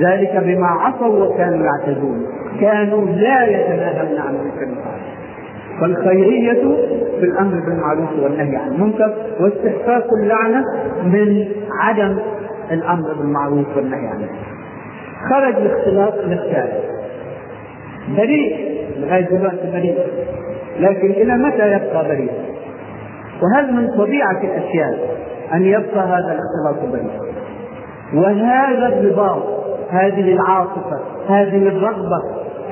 ذلك بما عصوا وكانوا يعتدون كانوا لا يتناهون عن المنكر. فالخيرية في الأمر بالمعروف والنهي عن المنكر واستحقاق اللعنة من عدم الأمر بالمعروف والنهي عن المنكر. خرج الاختلاط للشارع بريء لغاية دلوقتي بريء، لكن إلى متى يبقى بريء؟ وهل من طبيعة الأشياء أن يبقى هذا الاختلاط بريء؟ وهذا الرباط، هذه العاطفة، هذه الرغبة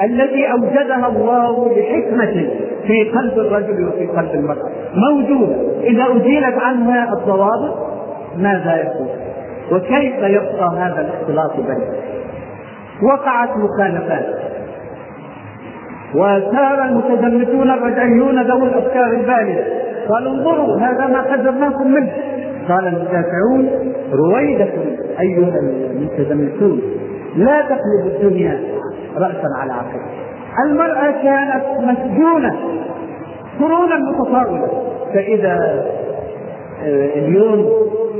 التي أوجدها الله بحكمة في قلب الرجل وفي قلب المرأة موجودة، إذا أزيلت عنها الضوابط ماذا يكون؟ وكيف يبقى هذا الاختلاط بينهم؟ وقعت مخالفات وصار المتجمدون الرجعيون ذوي الأفكار البالية قالوا انظروا هذا ما قدرناكم منه. قال المدافعون رويدكم أيها المتجمدون لا تقلبوا الدنيا رأسا على عقب. المرأة كانت مسجونة قرونا متطاولة، فإذا اليوم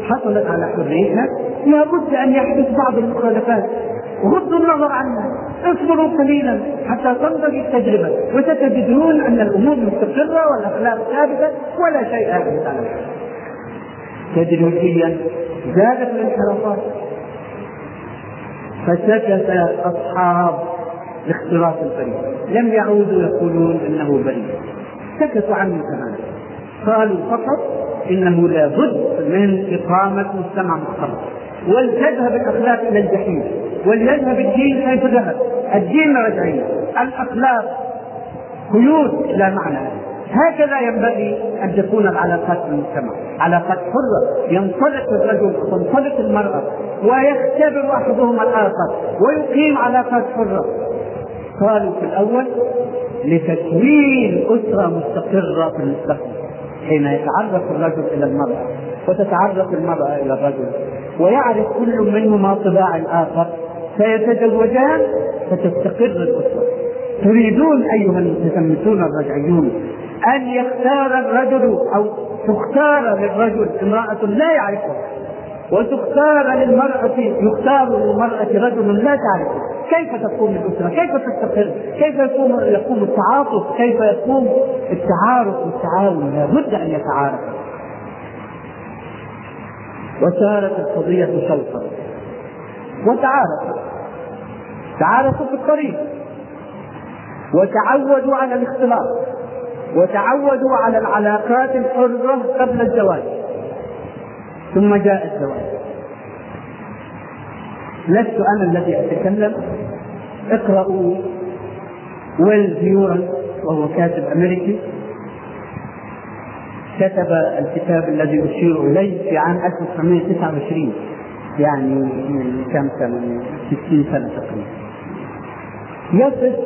حصلت على حريتها لابد أن يحدث بعض المخالفات. غضوا النظر عنها، اصبروا قليلا حتى تنضج التجربة وستجدون أن الأمور مستقرة والأخلاق ثابتة ولا شيء أحدث على الحرية. تدريجيا زادت الانحرافات فسكت أصحاب اختلاط البريء، لم يعودوا يقولون انه بريء، سكتوا عنه كمان، قالوا فقط انه لابد من اقامه مجتمع محترم، ولتذهب الاخلاق الى الجحيم، وليذهب الدين حيث ذهب، الدين رجعي، الاخلاق قيود لا معنى لها. هكذا ينبغي ان تكون العلاقات في المجتمع، علاقات حره، ينطلق الرجل وتنطلق المراه ويختبر احدهما الاخر ويقيم علاقات حره. قالوا في الأول لتكوين أسرة مستقرة في المستقبل حين يتعرف الرجل إلى المرأة وتتعرف المرأة إلى الرجل ويعرف كل منهما طباع الآخر فيتزوجان فتستقر الأسرة. تريدون أيها المتجمدون الرجعيون أن يختار الرجل أو تختار للرجل امرأة لا يعرفها وتختار للمرأة يختار للمرأة رجل لا تعرفه. كيف تقوم الأسرة؟ كيف تستقر؟ كيف يقوم يقوم التعاطف؟ كيف يقوم التعارف والتعاون؟ لابد أن يتعارف. وصارت القضية شوطا وتعارفوا تعارفوا في الطريق، وتعودوا على الاختلاط، وتعودوا على العلاقات الحرة قبل الزواج، ثم جاء الزواج. لست أنا الذي أتكلم، اقرأوا ويلز نيورن، وهو كاتب أمريكي، كتب الكتاب الذي أشير إليه في عام ألف وتسعمائة وتسعة وعشرين، يعني من كم سنة، ستين سنة تقريبا. يصف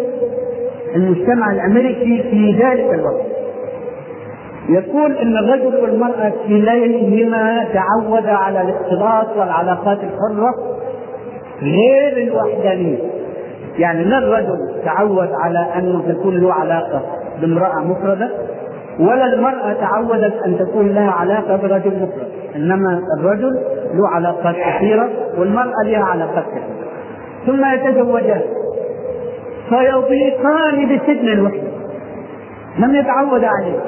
المجتمع الأمريكي في ذلك الوقت، يقول إن الرجل والمرأة كليهما تعودا على الاختلاط والعلاقات الحرة غير الوحدانية. يعني لا الرجل تعود على أن تكون له علاقة بامرأة مفردة، ولا المرأة تعودت أن تكون لها علاقة برجل مفرد، إنما الرجل له علاقات كثيرة والمرأة لها علاقات كثيرة. ثم يتزوجان فيضيقان بسجن الوحدة، لم يتعود عليه،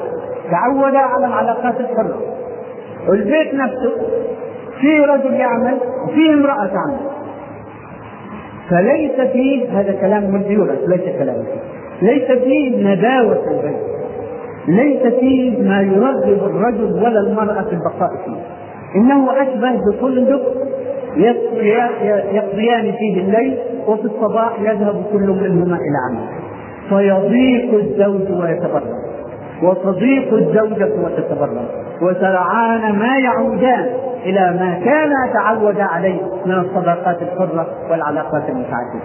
تعود على العلاقات الحرة. البيت نفسه فيه رجل يعمل وفيه امرأة تعمل، فليس فيه هذا كلام مزيورة، ليس كلام ليس فيه نداوة البيت، ليس فيه ما يرغب الرجل ولا المرأة في البقاء فيه، إنه أشبه بفندق يقضيان فيه الليل وفي الصباح يذهب كل منهما إلى عمله. فيضيق الزوج ويتبرم، وتضيق الزوجة وتتبرم، وسرعان ما يعودان إلى ما كان تعود عليه من الصداقات الحرة والعلاقات المتعددة.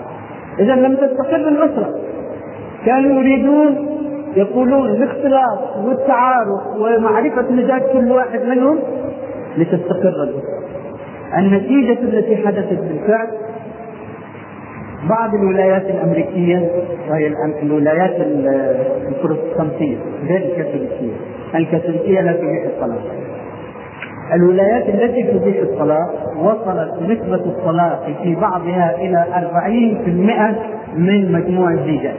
إذا لم تستقر الأسرة. كانوا يريدون، يقولون الاختلاط والتعارف ومعرفة مزاج كل واحد منهم لتستقر الأسرة. النتيجة التي حدثت بالفعل، بعض الولايات الأمريكية وهي الولايات البروتستانتية غير الكاثوليكية، الكاثوليكية لا تبيح الطلاق، الولايات التي تبيح الطلاق وصلت نسبة الطلاق في بعضها إلى أربعين بالمئة من مجموع الزيجات.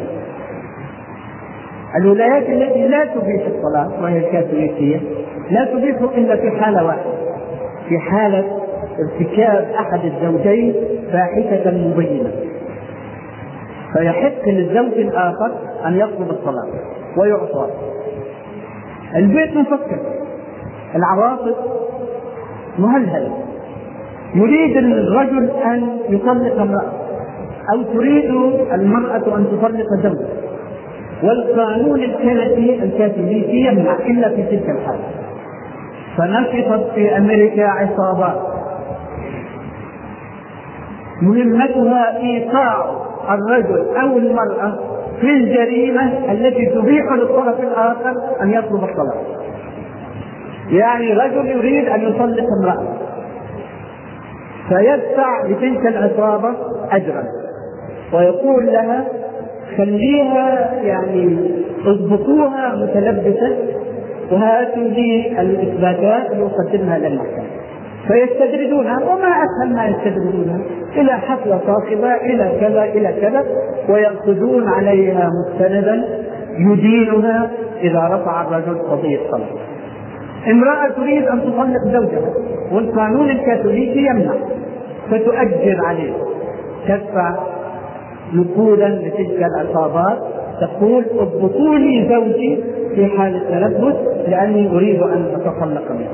الولايات التي لا تبيح الطلاق وهي الكاثوليكية لا تبيح إلا في حالة واحدة، في حالة ارتكاب أحد الزوجين فاحشة مبينة، فيحق للزوج الآخر أن يطلب الطلاق ويعطى. البيت مفكر، العواطف مهلهلة، يريد الرجل أن يطلق امرأة أو تريد المرأة أن تطلق زوجها، والقانون الكندي الكاثوليكي يمنع إلا في تلك الحالة. فنشطت في أمريكا عصابات مهمتها إيقاع الرجل أو المرأة في الجريمة التي تبيح للطرف الآخر أن يطلب الطلاق. يعني رجل يريد أن يطلق امرأة فيدفع لتلك العصابة أجرا ويقول لها خليها، يعني اضبطوها متلبسة وهاتوا لي الإثباتات ويقدمها للمحكمة، فيستدردونها، وما أسهل ما يستدردونها، إلى حفلة صاخبة، إلى كذا إلى كذا، ويأخذون عليها مستندا يدينها إذا رفع الرجل قضية طلاق. امرأة تريد أن تطلق زوجها والقانون الكاثوليكي يمنع، فتؤجر عليه، تدفع نقودا لتلك العصابات، تقول اضبطوا لي زوجي في حال التلبس لاني اريد ان اتطلق منه،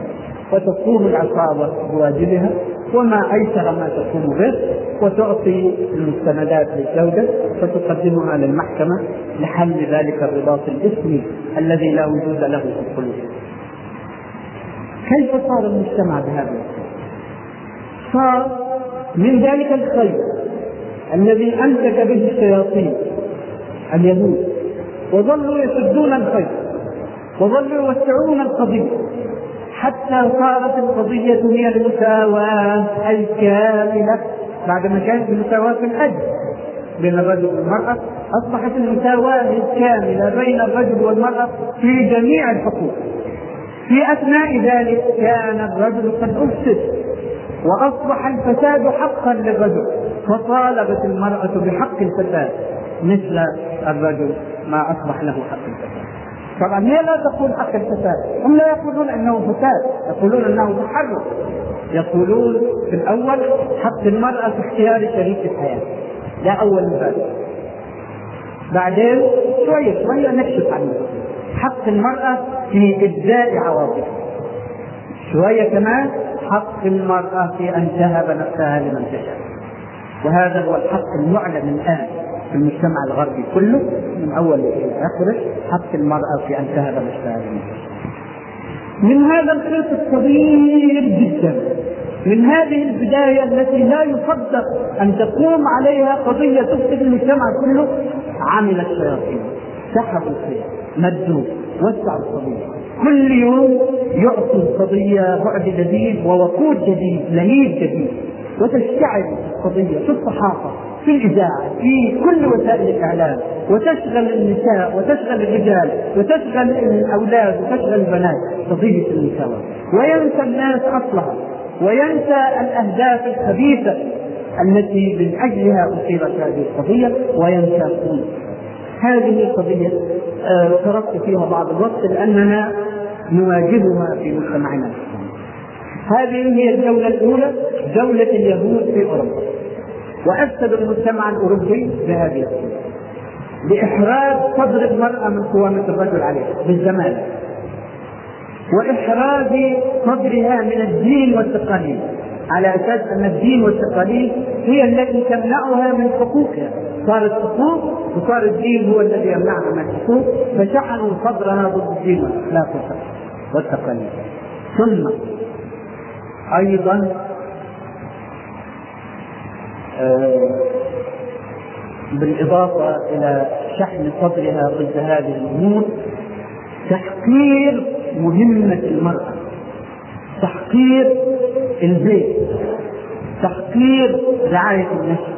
وتقوم العصابه بواجبها وما ايسر ما تقوم به، وتعطي المستندات للزوجه فتقدمها للمحكمه لحل ذلك الرباط الاسمي الذي لا وجود له في القلوب. كيف صار المجتمع بهذا؟ صار من ذلك الخير الذي أمسك به الشياطين اليهود، وظلوا يسدون الخير وظلوا يوسعون القضية حتى صارت القضية هي المساواة الكاملة. بعدما كانت المساواة في الأجر بين الرجل والمرأة، أصبحت المساواة الكاملة بين الرجل والمرأة في جميع الحقوق. في أثناء ذلك كان الرجل قد أفسد، وأصبح الفساد حقا للرجل، فطالبت المرأة بحق الفساد مثل الرجل ما أصبح له حق الفساد. طبعا هي لا تقول حق الفساد، هم لا يقولون أنه فساد، يقولون أنه تحرك، يقولون في الأول حق المرأة في اختيار شريك الحياة، ده أول مبادئ. بعدين شوية شوية نكشف عنه حق المرأة في إبداء عواطفها، شوية كمان حق المرأة في أن تهب نفسها لمن تشاء، وهذا هو الحق المعلن الآن في المجتمع الغربي كله من أول إلى آخره، حق المرأة في أن تهب نفسها لمن تشاء. من هذا الخيط الصغير جدا، من هذه البداية التي لا يصدق أن تقوم عليها قضية تفسد المجتمع كله، عمل الشياطين، سحبوا الخيط، مدوه، وسعوا القضية، كل يوم يعطوا القضية بعد جديد ووقود جديد، لهيب جديد، وتشتعل القضية في الصحافة، في الإذاعة، في كل وسائل الإعلام، وتشغل النساء وتشغل الرجال وتشغل الأولاد وتشغل البنات قضية المساواة، وينسى الناس أصلها وينسى الأهداف الخبيثة التي من أجلها أصيبت هذه القضية، وينسى كل هذه القضية. شرفت آه فيها بعض الوقت لأننا نواجهها في مجتمعنا. هذه هي الدولة الأولى، دولة اليهود في أوروبا، وأفسد المجتمع الأوروبي بهذه القضية بإحراز صدر المرأة من قوامة الرجل عليها بالزمالة، وإحراز صدرها من الدين والتقاليد، على أساس أن الدين والتقاليد هي التي تمنعها من حقوقها، صارت حقوق وصار الدين هو الذي يمنعها من الحقوق، فشعلوا صدرها ضد الدين والأخلاق والتقاليد. ثم أيضا بالإضافة إلى شحن صدرها ضد هذه الأمور، تحقير مهمة المرأة، تحقير البيت، تحقير رعاية النسل.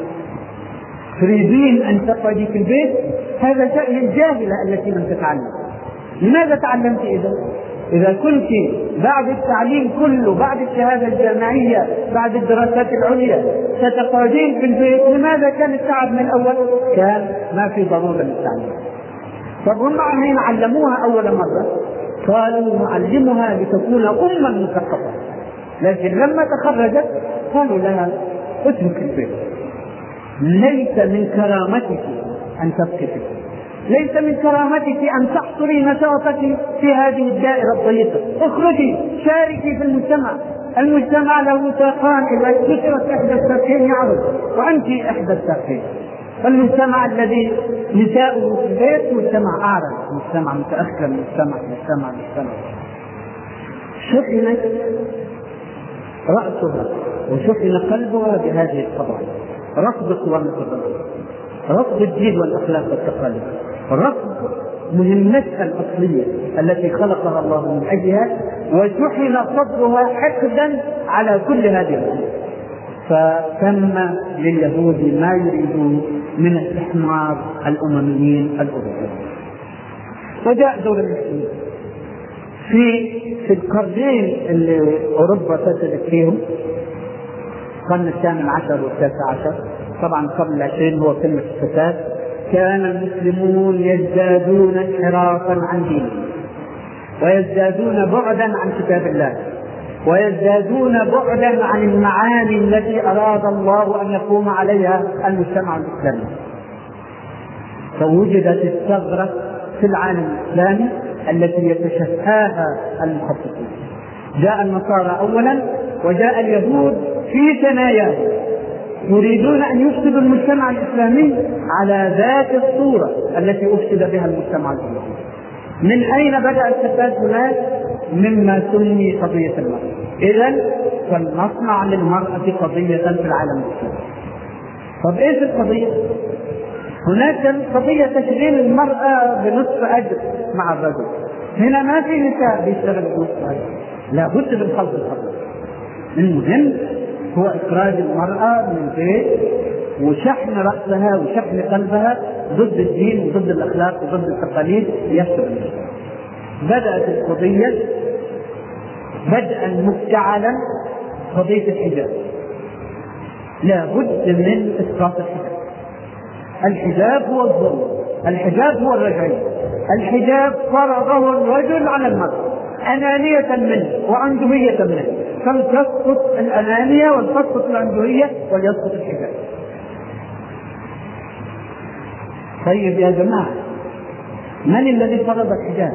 تريدين أن تقعدي في البيت؟ هذا شأن الجاهلة التي لم تتعلم. لماذا تعلمت إذا؟ إذا كنت بعد التعليم كله، بعد الشهادة الجامعية، بعد الدراسات العليا، ستقعدين في البيت، لماذا كان التعب من الأول؟ كان ما في ضرورة للتعليم. طب هم عمين علموها أول مرة؟ قالوا نعلمها لتكون أماً مثقفة، لكن لما تخرجت قالوا لها اترك البيت، ليس من كرامتك أن تبقي فيه، ليس من كرامتك أن تحصري نشاطك في هذه الدائرة الضيقة، اخرجي، شاركي في المجتمع، المجتمع له ساقان، إذا كثرت إحدى الساقين يعرض، وأنت إحدى الساقين. فالمجتمع الذي نساؤه في البيت مجتمع أعرض، مجتمع متأخر، مجتمع مجتمع مجتمع شحنت رأسها وشحن قلبها بهذه القضايا، رفض قوامة الرجل، رفض الدين والأخلاق والتقاليد، رفض مهمتها الأصلية التي خلقها الله من أجلها، وشحن صدرها حقدا على كل هذه الأمور. فتم لليهود ما يريدون من الاستحمار الأمميين الأوروبيين. وجاء دور المسلمين في في القرنين اللي أوروبا فسدت فيهم، القرن الثامن عشر والتاسع عشر، طبعا قبل العشرين هو قمة الفساد. كان المسلمون يزدادون انحرافا عن دينهم، ويزدادون بعدا عن كتاب الله، ويزدادون بعدا عن المعاني التي أراد الله أن يقوم عليها المجتمع الإسلامي. فوجدت الثغرة في العالم الإسلامي التي يتشفاها المخططون. جاء النصارى أولا وجاء اليهود في ثناياه، يريدون أن يفسدوا المجتمع الإسلامي على ذات الصورة التي أفسد بها المجتمع الإسلامي. من أين بدأ الفساد هناك؟ مما سمي قضية المرأة. إذن فلنصنع للمرأة قضية في العالم الإسلامي. طب إيش القضية؟ هناك قضية تشغيل المرأة بنصف أجر مع الرجل، هنا ما في نساء بيشتغلوا بنصف أجر، لابد من خلق القضية. المهم هو إخراج المرأة من البيت وشحن رأسها وشحن قلبها ضد الدين وضد الأخلاق وضد التقاليد. يشتغل بدأت القضية بدءا مفتعلا قضية الحجاب، لابد من إسقاط الحجاب. الحجاب هو الظلم، الحجاب هو الرجعية، الحجاب فرضه الرجل على المرأة أنانية منه وعنجهية منه، كم تسقط الأنانية وتسقط العنجهية ويسقط الحجاب. طيب يا جماعة، من الذي فرض الحجاب؟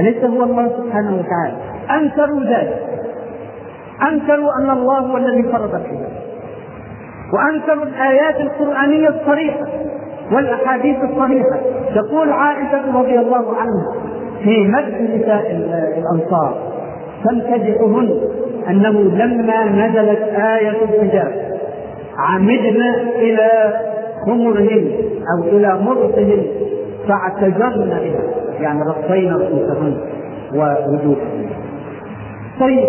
أليس هو الله سبحانه وتعالى؟ أنكروا ذلك، أنكروا أن الله هو الذي فرض الحجاب، وأنكروا الآيات القرآنية الصريحة والأحاديث الصريحة. تقول عائشة رضي الله عنها في مدح نساء الأنصار تمتدحهن أنه لما نزلت آية الحجاب عمدنا إلى خمرهن أو إلى مرطهن فاعتذرنا بها، يعني رقينا رؤوسهن ووجوههن. طيب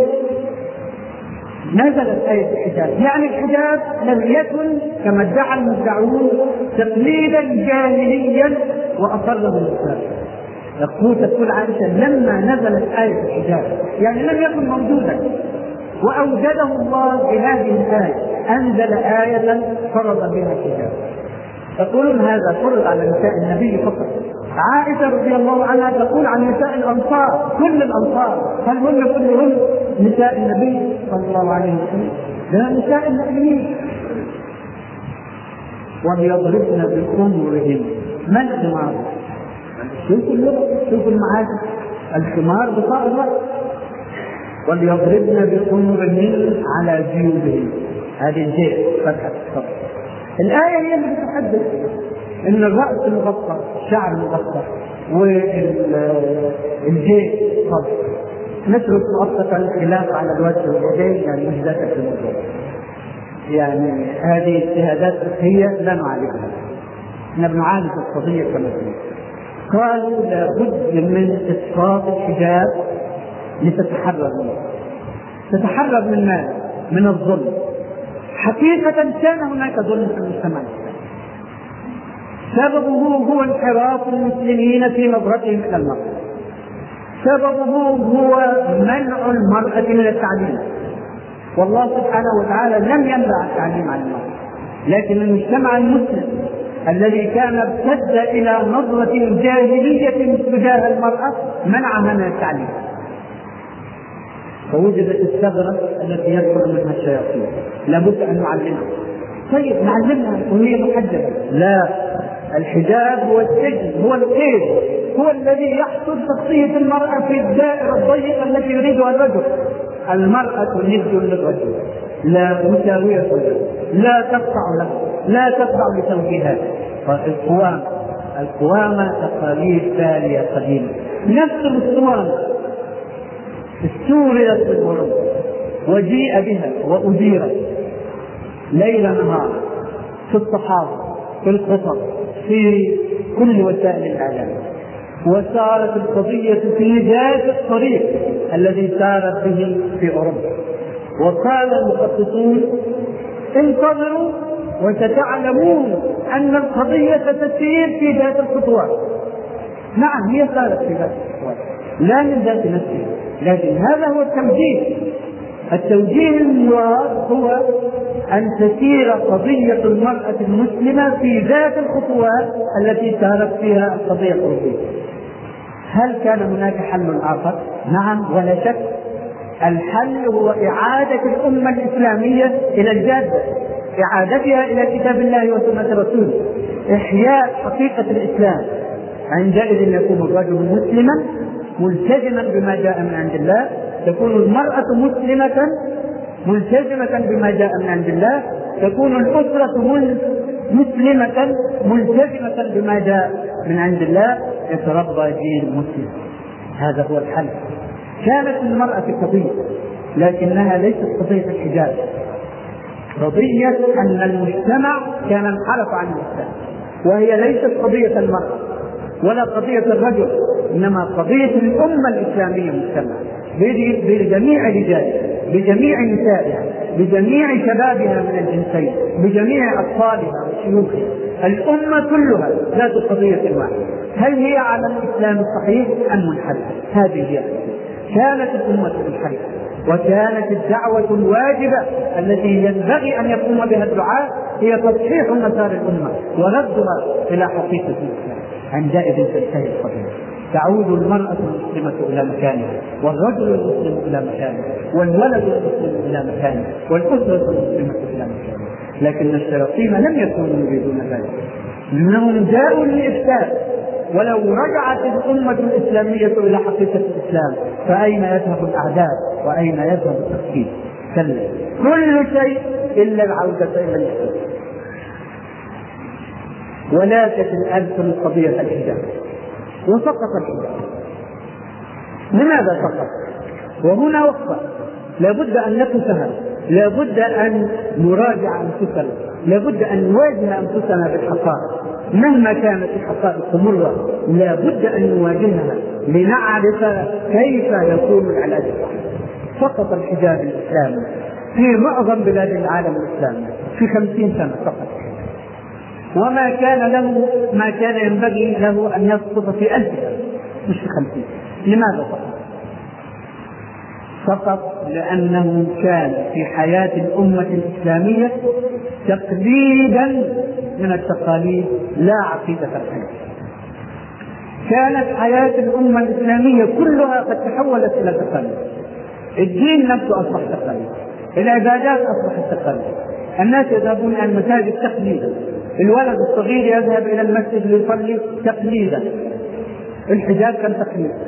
نزلت آية الحجاب، يعني الحجاب لم يكن كما ادعى المدعون تقليدا جاهليا وأصره الإسلام. يقول تقول عائشة لما نزلت آية الحجاب يعني لم يكن موجودا، وأوجده الله بهذه الآية، أنزل آية فرض بها الحجاب. يقولون هذا فرض على نساء النبي فقط. عائشة رضي الله عنها تقول عن نساء الأنصار كل الأنصار، هل هن كلهن نساء النبي صلى الله عليه وسلم؟ لا، نساء المؤمنين. وبيضربن بخمرهن، ما الخمار؟ شوفوا اللغة، شوفوا المعاني. الخمار غطاء الرأس. وبيضربن بخمرهن على جيوبهن، هذه الجيب فتحة الصدر. الآية هي اللي بتتحدث إن الرأس مغطى، الشعر مغطى، والجيب صدر. نترك مؤقتا الخلاف على الوجه واليدين، يعني مجدتك الموضوع، يعني هذه اجتهادات فقهية لا نعالجها، احنا بنعالج القضية كما تقول. قالوا لابد من اسقاط الحجاب لتتحرر منه. تتحرر من ماذا؟ من الظلم. حقيقة كان هناك ظلم في المجتمع، سببه هو انحراف المسلمين في نظرتهم الى المرأة، سببه هو منع المرأة من التعليم. والله سبحانه وتعالى لم يمنع التعليم عن المرأة، لكن المجتمع المسلم الذي كان ارتد إلى نظرة جاهلية تجاه المرأة منعها من التعليم، فوجدت الثغرة التي يدخل منها الشياطين. لابد أن نعلمها. طيب نعلمها وهي محجبة؟ لا، الحجاب هو السجن، هو القيد، هو الذي يحصر شخصية المرأة في الدائرة الضيقة التي يريدها الرجل. المرأة ند للرجل، لا مساوية له، لا تقطع له، لا تقطع لتوجيهاته. فالقوامة، القوامة تقاليد ثانية قديمة، نفس القوامة استوريت في الغرب وجيء بها وأديرت ليل نهار في الصحافة، في القصص، في كل وسائل الإعلام، وسارت القضية في ذات الطريق الذي سارت به في أوروبا. وقال المخططون انتظروا وستعلمون أن القضية ستسير في ذات الخطوات. نعم هي سارت في ذات الخطوات، لا من ذات نفسها، لكن هذا هو التوجيه. التوجيه المراد هو أن تسير قضية المرأة المسلمة في ذات الخطوات التي سارت فيها القضية الأوروبية. هل كان هناك حل آخر؟ نعم ولا شك، الحل هو إعادة الأمة الإسلامية إلى الجادة، إعادتها إلى كتاب الله وسنة رسوله، إحياء حقيقة الإسلام. عندئذ يكون الرجل مسلما ملتزما بما جاء من عند الله، تكون المرأة مسلمة ملتزمة بما جاء من عند الله، تكون الأسرة مسلمة ملتزمة بما جاء من عند الله، يتربى جيل مسلم. هذا هو الحل. كانت المرأة قضية، لكنها ليست قضية الحجاب، قضية أن المجتمع كان انحرف عن الإسلام، وهي ليست قضية المرأة ولا قضية الرجل، إنما قضية الأمة الإسلامية المجتمع بجميع رجالها، بجميع نسائها، بجميع شبابها من الجنسين، بجميع أطفالها وشيوخها، الأمة كلها ذات قضية واحدة. هل هي على الإسلام الصحيح أم منحرفة؟ هذه هي. كانت الأمة منحرفة، وكانت الدعوة الواجبة التي ينبغي أن يقوم بها الدعاة هي تصحيح مسار الأمة وردها إلى حقيقة الإسلام. عندئذ تنتهي القضية. تعود المرأة المسلمة إلى مكانها، والرجل المسلم إلى مكانه، والولد المسلم إلى مكانه، والأسرة المسلمة إلى مكانه. لكن الشياطين لم يكونوا يريدون ذلك، إنهم جاءوا للإفساد. ولو رجعت الأمة الإسلامية إلى حقيقة الإسلام فأين يذهب الأعداء وأين يذهب التفكير؟ كلا، كل شيء إلا العودة إلى الإسلام. ولا تتألزم قضية الحجاب، وسقط الحجاب. لماذا سقط؟ وهنا وقفة لابد أن نقفها، لابد أن نراجع أنفسنا، لابد أن نواجه أنفسنا بالحقائق مهما كانت الحقائق مرة، لابد أن نواجهها لنعرف كيف يكون العلاج الصحيح. سقط الحجاب الإسلامي في معظم بلاد العالم الإسلامي في خمسين سنة فقط، وما كان له ما كان ينبغي له أن يسقط في ألف سنة مش في خمسين. لماذا سقط؟ فقط لأنه كان في حياة الأمة الإسلامية تقليدا من التقاليد لا عقيدة الحياة. كانت حياة الأمة الإسلامية كلها قد تحولت إلى تقاليد، الدين نفسه أصبح تقاليد، العبادات أصبحت تقاليد، الناس يذهبون إلى المساجد تقليدا، الولد الصغير يذهب إلى المسجد ليصلي تقليدا، الحجاب كان تقليدا.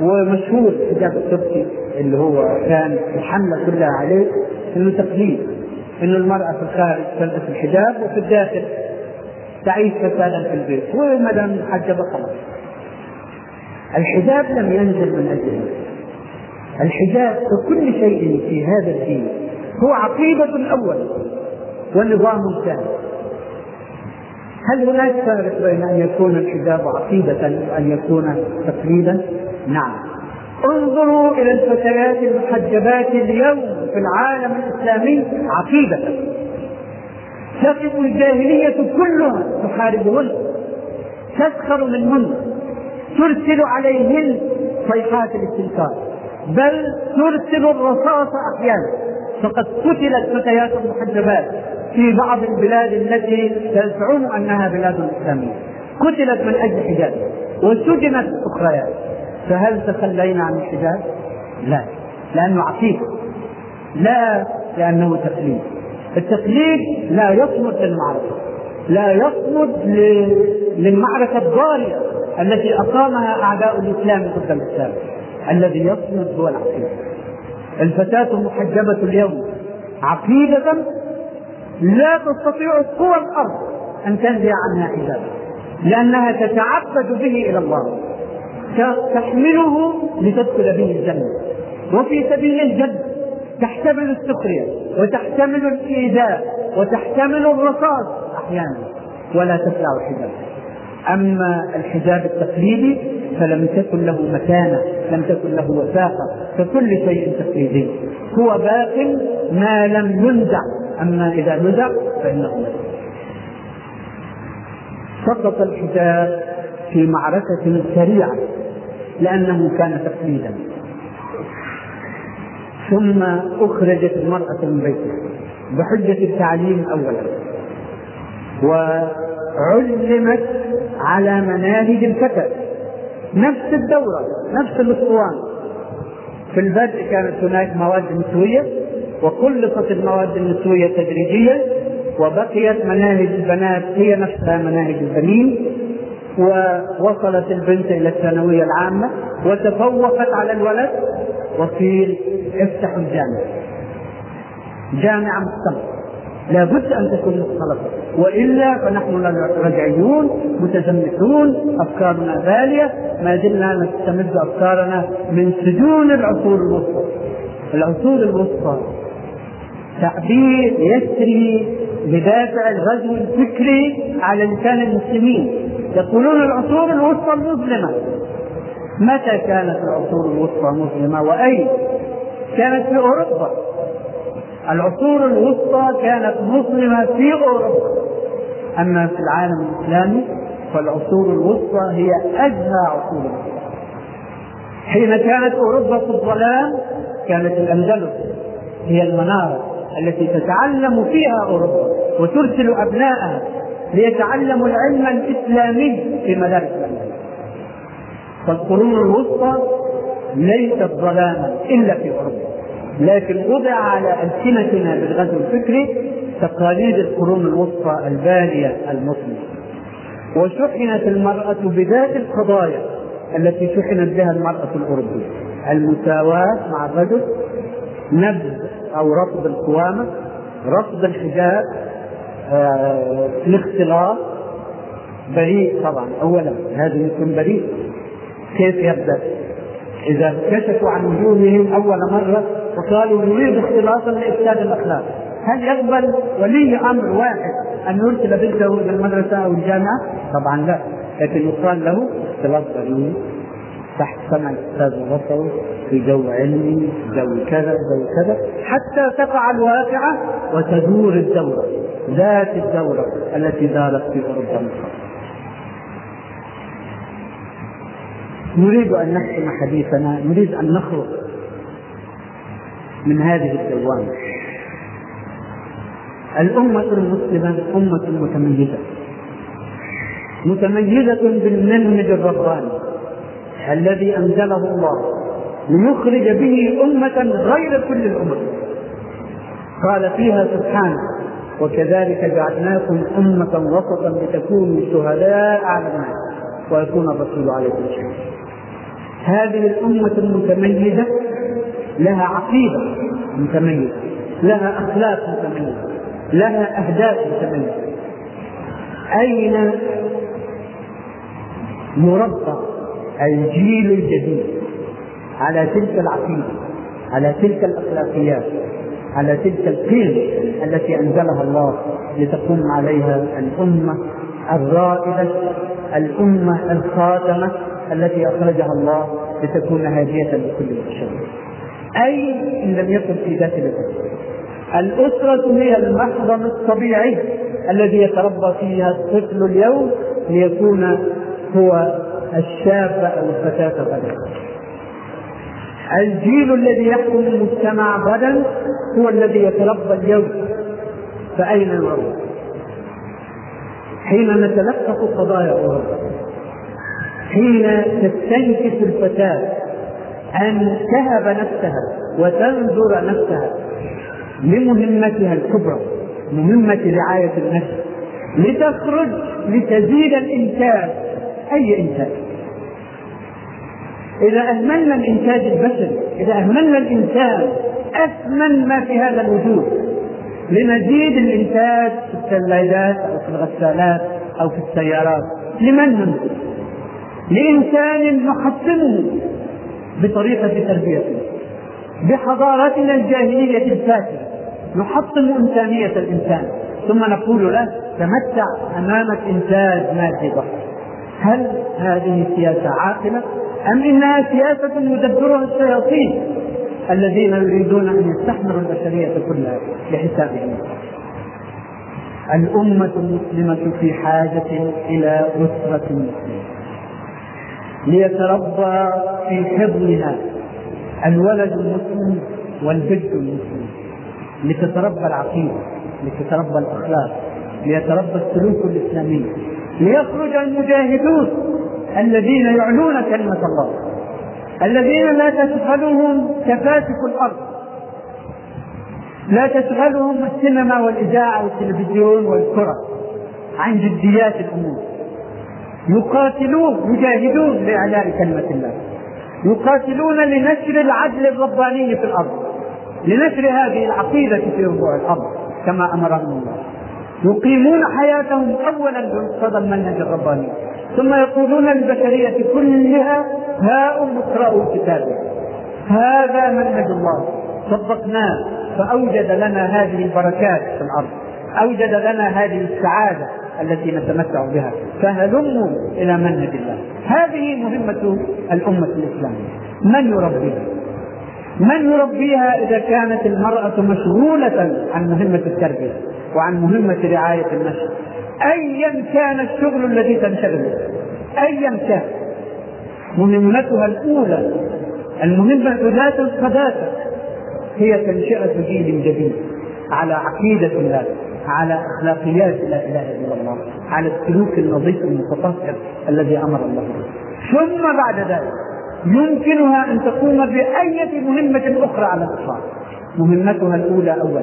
ومشهور الحجاب التركي اللي هو كان الحملة كلها عليه انه تقليد، انه المرأة في الخارج تلبس الحجاب وفي الداخل تعيش فسادا في البيت، ومدام حجبة خلاص. الحجاب لم ينزل من اجله، الحجاب كل شيء في هذا الدين هو عقيدة الاول والنظام الثاني. هل هناك فارق بين ان يكون الحجاب عقيدة وان يكون تقليدا؟ نعم. انظروا إلى الفتيات المحجبات اليوم في العالم الإسلامي عقيدة، تقف الجاهلية كلها تحاربهن، تسخر منهن، ترسل عليهن صيحات الاستنكار، بل ترسل الرصاص أحيانا. فقد قتلت فتيات المحجبات في بعض البلاد التي تزعم أنها بلاد إسلامية، قتلت من أجل حجابها، وسجنت أخريات. فهل تخلينا عن الحجاب؟ لا، لأنه عقيدة، لا لأنه تقليد. التقليد لا يصمد للمعركة، لا يصمد للمعركة الضارية التي أقامها أعداء الإسلام ضد الإسلام. الذي يصمد هو العقيدة. الفتاة المحجبة اليوم عقيدة لا تستطيع قوى الأرض أن تنزع عنها حجابها، لأنها تتعبد به إلى الله، تحمله لتدخل به الجنة، وفي سبيل الجنة تحتمل السخرية وتحتمل الإيذاء وتحتمل الرصاص أحيانا، ولا تخلع الحجاب. أما الحجاب التقليدي فلم تكن له مكانة، لم تكن له وثاقة، فكل شيء تقليدي هو باق ما لم ينزع، أما إذا نزع فإنه سقط. الحجاب في معركة سريعة لأنه كان تقليدا، ثم أخرجت المرأة من بيتها بحجة التعليم أولا، وعلمت على مناهج الفتى، نفس الدورة نفس الأسطوانة. في البدء كانت هناك مواد نسوية، وخلصت المواد النسوية تدريجيا، وبقيت مناهج البنات هي نفسها مناهج البنين. ووصلت البنت إلى الثانوية العامة وتفوقت على الولد، وقيل افتحوا الجامعة، جامعة مختلطة، لابد أن تكون مختلطة، وإلا فنحن رجعيون متزمتون، أفكارنا غالية، ما زلنا نستمد أفكارنا من سجون العصور الوسطى. العصور الوسطى تعبير يسري بدافع الغزو الفكري على لسان المسلمين، يقولون العصور الوسطى المظلمة. متى كانت العصور الوسطى مظلمة وأين؟ كانت في أوروبا. العصور الوسطى كانت مظلمة في أوروبا، أما في العالم الإسلامي فالعصور الوسطى هي أزهى عصور. حين كانت أوروبا في الظلام كانت الأندلس هي المنارة التي تتعلم فيها أوروبا وترسل أبنائها ليتعلموا العلم الإسلامي في مدارس الأندلس. فالقرون الوسطى ليست ظلاما إلا في أوروبا، لكن وضع على ألسنتنا بالغزو الفكري تقاليد القرون الوسطى البالية المظلمة، وشحنت المرأة بذات القضايا التي شحنت بها المرأة الأوروبية: المساواة مع الرجل، نبذ أو رفض القوامة، رفض الحجاب، آه، الاختلاط، بريء طبعا أولا، هذا يكون بريء كيف يبدأ؟ إذا كشفوا عن وجوههم أول مرة وقالوا نريد اختلاطا لإفساد الأخلاق، هل يقبل ولي أمر واحد أن يرسل بنته إلى المدرسة أو الجامعة؟ طبعا لا، لكن يقال له اختلاط بريء تحت سمع الأستاذ وبصره في جو علمي، جو كذا جو كذا، حتى تقع الواقعة وتدور الدورة، ذات الدورة التي دارت في أوروبا مصر. نريد أن نحسم حديثنا، نريد أن نخرج من هذه الدوامة. الأمة المسلمة أمة متميزة، متميزة بالمنهج الرباني الذي أنزله الله ليخرج به أمة غير كل الأمم. قال فيها سبحانه: وكذلك جعلناكم أمة وسطا لتكونوا شهداء على الناس ويكون الرسول عليكم شهيدا. هذه الأمة المتميزة لها عقيدة متميزة، لها أخلاق متميزة، لها أهداف متميزة. أين مربى الجيل الجديد على تلك العقيدة، على تلك الأخلاقيات، على تلك القيم التي أنزلها الله لتقوم عليها الأمة الرائدة، الأمة الخاتمة التي أخرجها الله لتكون هادية لكل البشر؟ أي إن لم يكن في ذات الأسرة. الأسرة هي المحضن الطبيعي الذي يتربى فيها الطفل اليوم ليكون هو الشاب أو الفتاة غدا. الجيل الذي يحكم المجتمع غدا هو الذي يتربى اليوم، فأين المروءة؟ حين نتلقف قضايا أوروبا، حين تستنكف الفتاة أن تهب نفسها وتنذر نفسها لمهمتها الكبرى، مهمة رعاية النفس، لتخرج لتزيد الإنتاج، أي إنتاج؟ إذا أهملنا الإنتاج البشري، إذا أهملنا الإنتاج أثمن ما في هذا الوجود لمزيد الإنتاج في الثلاجات أو في الغسالات أو في السيارات، لمن هم؟ لإنسان نحطمه بطريقة تربيته، بحضارتنا الجاهلية الفاسدة نحطم إنسانية الإنسان ثم نقول له تمتع أمامك إنتاج مادي بحت. هل هذه سياسة عاقلة أم إنها سياسة يدبرها الشياطين الذين يريدون أن يستحمروا البشرية كلها لحسابهم؟ الأمة المسلمة في حاجة إلى أسرة مسلمة ليتربى في حضنها الولد المسلم والبنت المسلم، لتتربى العقيدة، لتتربى الأخلاق، ليتربى السلوك الإسلامي، ليخرج المجاهدون الذين يعلون كلمة الله، الذين لا تشغلهم تفاتك الأرض، لا تشغلهم السينما والإذاعة والتلفزيون والكرة عن جديات الأمور، يقاتلون يجاهدون لإعلاء كلمة الله، يقاتلون لنشر العدل الرباني في الأرض، لنشر هذه العقيدة في ربوع الأرض كما أمرهم الله، يقيمون حياتهم أولا بمقتضى المنهج الرباني، ثم يقولون للبشرية كلها هاؤم اقرأوا كتابه، هذا منهج الله طبقناه فأوجد لنا هذه البركات في الأرض، أوجد لنا هذه السعادة التي نتمتع بها، فهلموا إلى منهج الله. هذه مهمة الأمة الإسلامية. من يربيها؟ من يربيها إذا كانت المرأة مشغولة عن مهمة التربية وعن مهمة رعاية النشء، أيا كان الشغل الذي تنشغله، أيا كان مهمتها الأولى، المهمة ذات القداسة، هي تنشئة جيل جديد على عقيدة الله، على أخلاقيات لا إله إلا الله، على السلوك النظيف المتطهر الذي أمر الله به. ثم بعد ذلك يمكنها أن تقوم بأي مهمة أخرى على الإطلاق. مهمتها الأولى أولا،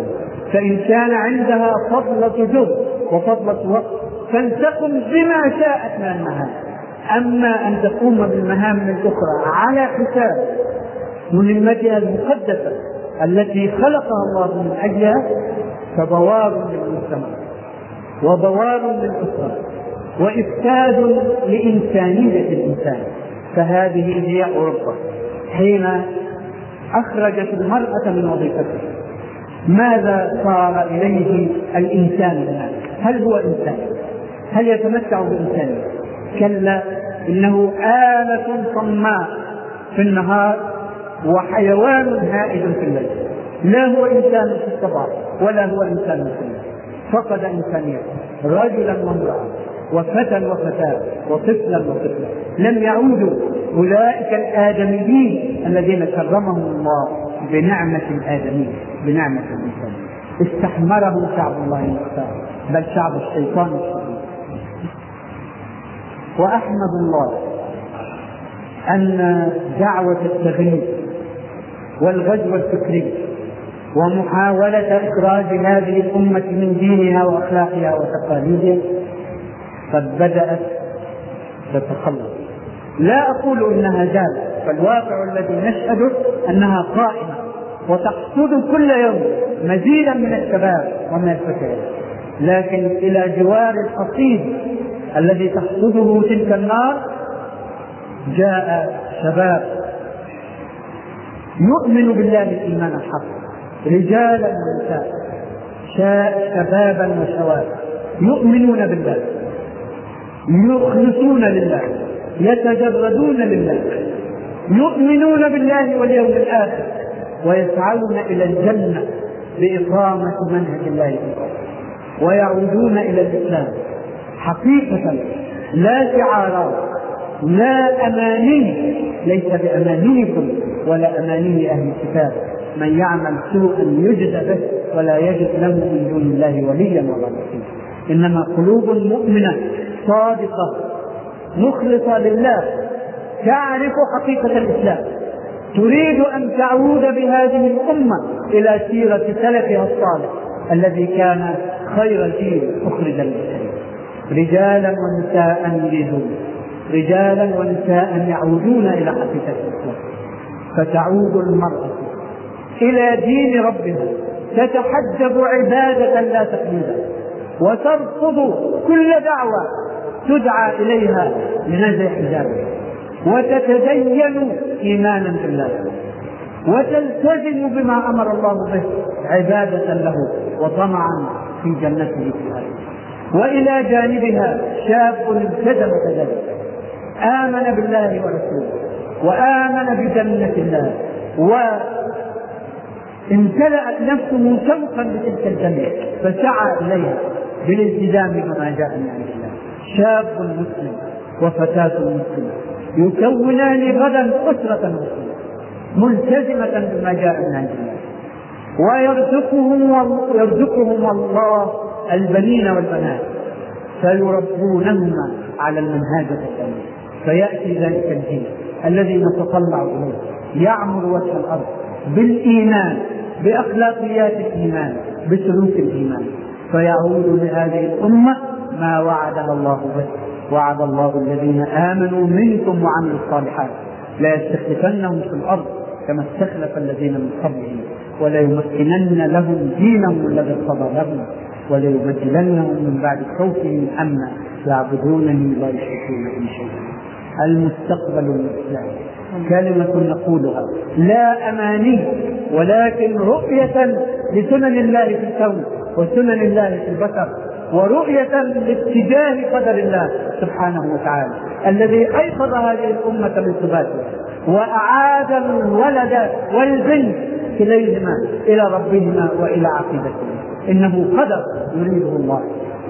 فإن كان عندها فضلة جهد وفضلة وقت فلتقم بما شاءت من المهام. أما أن تقوم بالمهام الأخرى على حساب مهمتها المقدسة التي خلقها الله من أجلها فبوار للمجتمع وبوار للأسرة وإفساد لإنسانية الإنسان. فهذه هي أوروبا حين أخرجت المرأة من وظيفتها، ماذا صار إليه الإنسان هناك؟ هل هو إنسان؟ هل يتمتع بإنسانه؟ كلا، إنه آلة صماء في النهار وحيوان هائل في الليل. لا هو إنسان في الصباح ولا هو إنسان في الليل. فقد إنسانيته رجلا وامرأة وفتى وفتاة وطفلا وطفلا، لم يعودوا أولئك الآدميين الذين كرمهم الله بنعمة الآدمية بنعمة الإنسان. استحمرهم شعب الله المختار بل شعب الشيطان الشرير. وأحمد الله أن دعوة التغيير والغزو الفكري ومحاولة إخراج هذه الأمة من دينها وأخلاقها وتقاليدها قد بدأت تتخلص. لا أقول إنها جالة، فالواقع الذي نشهده أنها قائمة وتقصد كل يوم مزيدا من الشباب ومن الفتيات، لكن إلى جوار الحصيد الذي تقصده تلك النار جاء شباب يؤمن بالله الإيمان الحق، رجالا ونساء، شبابا وشواذ، يؤمنون بالله، يخلصون لله، يتجردون لله، يؤمنون بالله واليوم الآخر، ويسعون إلى الجنة بإقامة منهج الله ويعودون إلى الإسلام حقيقة، لا شعارات، لا أماني، ليس بأمانيكم ولا أماني أهل الكتاب، من يعمل سوءا يجد به ولا يجد له من دون الله وليا ولا نصيرا، إنما قلوب مؤمنة صادقة مخلصة لله تعرف حقيقة الإسلام، تريد أن تعود بهذه الأمة إلى سيرة سلفها الصالح الذي كان خير جيل أخرج للمسلمين، رجالا ونساء يريدون، رجالا ونساء يعودون إلى حقيقة الإسلام. فتعود المرأة إلى دين ربها، تتحجب عبادة لا تقليدا، وترفض كل دعوة تدعى إليها لنزع حجابها، وتتدين إيمانا بالله، وتلتزم بما أمر الله به عبادة له وطمعا في جنته. وإلى جانبها شاب ابتدأ ذلك، آمن بالله ورسوله وآمن بجنة الله، و امتلأت نفسه شوقا بتلك الجنة فسعى إليها بالالتزام بما جاء من عند الله. شاب مسلم وفتاة مسلمة يكونان غدا أسرة مسلمة ملتزمة بما جاء من عند الله، ويرزقهم الله البنين والبنات فيربونهما على المنهاج السليم. فيأتي ذلك الجيل الذي نتطلع إليه يعمر وجه الأرض بالإيمان، بأخلاقيات الإيمان، بسلوك الإيمان، فيعود لهذه الأمة ما وعدها الله به. وعد الله الذين آمنوا منكم وعملوا الصالحات لا يستخلفنهم في الأرض كما استخلف الذين من قبلهم وليمكنن لهم دينهم الذي ارتضى لهم وليبدلنهم من بعد خوفهم أمنا يعبدونني لا يشركون بي شيئا. المستقبل الإسلامي كلمة نقولها لا أماني، ولكن رؤية لسنن الله في الكون وسنن الله في البشر، ورؤية لاتجاه قدر الله سبحانه وتعالى الذي أيقظ هذه الأمة من ثباتها وأعاد الولد والبنت إليهما إلى ربهما وإلى عقيدتهما. إنه قدر يريده الله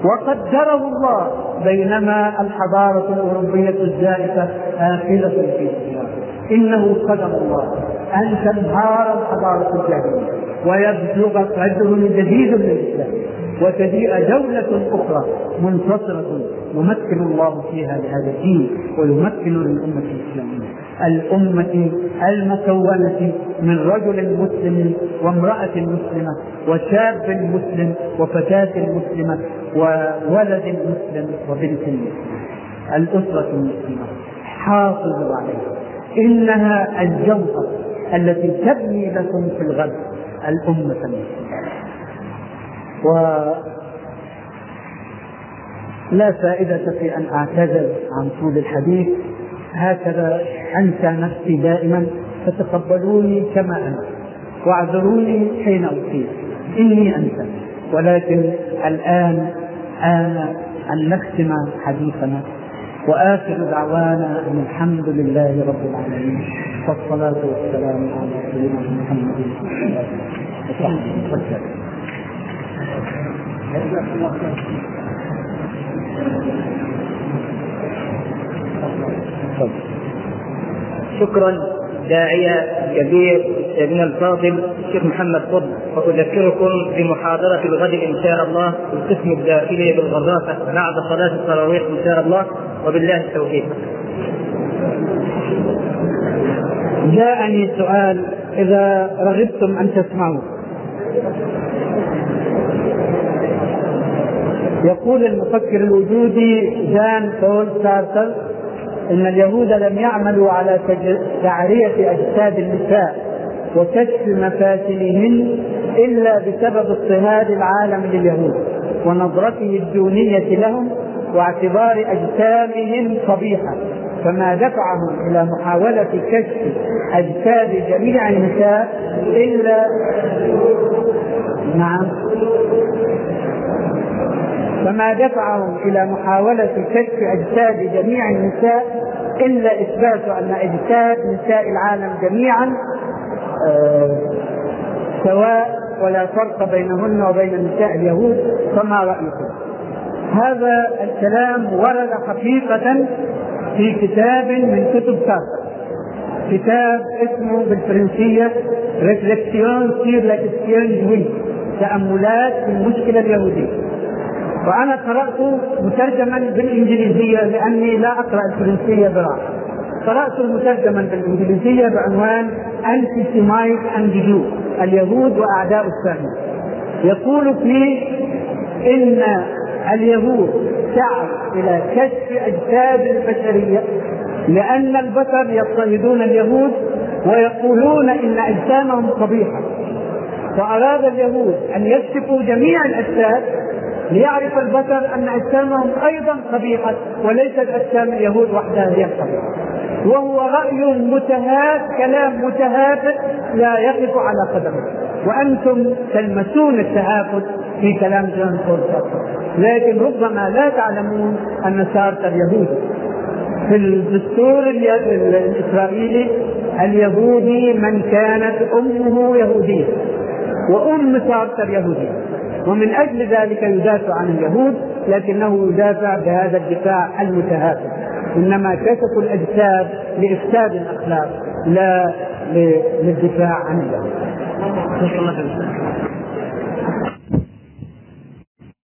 وقدره الله، بينما الحضارة الأوروبية الزائفة آخذة في الإسلام. إنه قدر الله أن تنهار الحضارة الجاهلية ويبلغ قدر جديد للإسلام وتجيء دولة أخرى منتصرة يمكن الله فيها لهذا الدين ويمكن للأمة الإسلامية، الأمة المكونة من رجل مسلم وامرأة مسلمة وشاب مسلم وفتاة مسلمة وولد مسلم وبنت مسلمة. الأسرة المسلمة حافظوا عليها، إنها الجوهر التي تبني لكم في الغد الأمة المسلمة. ولا فائدة في أن أعتذر عن طول الحديث، هكذا أنسى نفسي دائما، فتقبلوني كما أنا واعذروني حين أصيب، إني أنسى. ولكن الآن آن أن نختم حديثنا، وآخر دعوانا أن الحمد لله رب العالمين، والصلاة والسلام على سيدنا محمد وعلى آله. شكرا داعية كبير سيدنا الفاضل الشيخ محمد فضل. وأذكركم بمحاضرة الغد إن شاء الله القسم الداخلي بالغرافة بعد صلاة التراويح إن شاء الله، وبالله التوفيق. جاءني سؤال إذا رغبتم أن تسمعوه، يقول المفكر الوجودي جان بول سارتر إن اليهود لم يعملوا على تعرية أجساد النساء وكشف مفاتنهن إلا بسبب اضطهاد العالم لليهود ونظرته الدونية لهم واعتبار أجسامهم قبيحة، فما دفعهم إلى محاولة كشف أجساد جميع النساء إلا نعم فما دفعهم إلى محاولة كشف أجساد جميع النساء إلا إثبات أن أجساد نساء العالم جميعا سواء ولا فرق بينهن وبين نساء اليهود، فما رأيكم؟ هذا الكلام ورد حقيقة في كتاب من كتب سارتر، كتاب اسمه بالفرنسية ريفلكسيون سير لا كيستيون جويف، تأملات في المشكلة اليهودية، وأنا قرأته مترجما بالإنجليزية لأني لا أقرأ الفرنسية براحة، قرأته مترجما بالإنجليزية بعنوان Anti-Semites and Jews، اليهود وأعداء السامية. يقول فيه إن اليهود سعوا إلى كشف أجساد البشرية لأن البشر يضطهدون اليهود ويقولون إن أجسامهم قبيحة، فأراد اليهود أن يكشفوا جميع الأجساد ليعرف البشر أن أجسامهم أيضا قبيحة وليست أجسام اليهود وحدها هي قبيحة، وهو رأي متهافت، كلام متهافت لا يقف على قدمه، وأنتم تلمسون التهافت في كلام جان بول سارتر، لكن ربما لا تعلمون أن سارتر يهودي. في الدستور الإسرائيلي اليهودي من كانت أمه يهودية، وأم سارتر يهودية، ومن أجل ذلك يدافع عن اليهود، لكنه يدافع بهذا الدفاع المتهافت، إنما كشفوا الأجساد لإفساد الأخلاق لا للدفاع عن اليهود.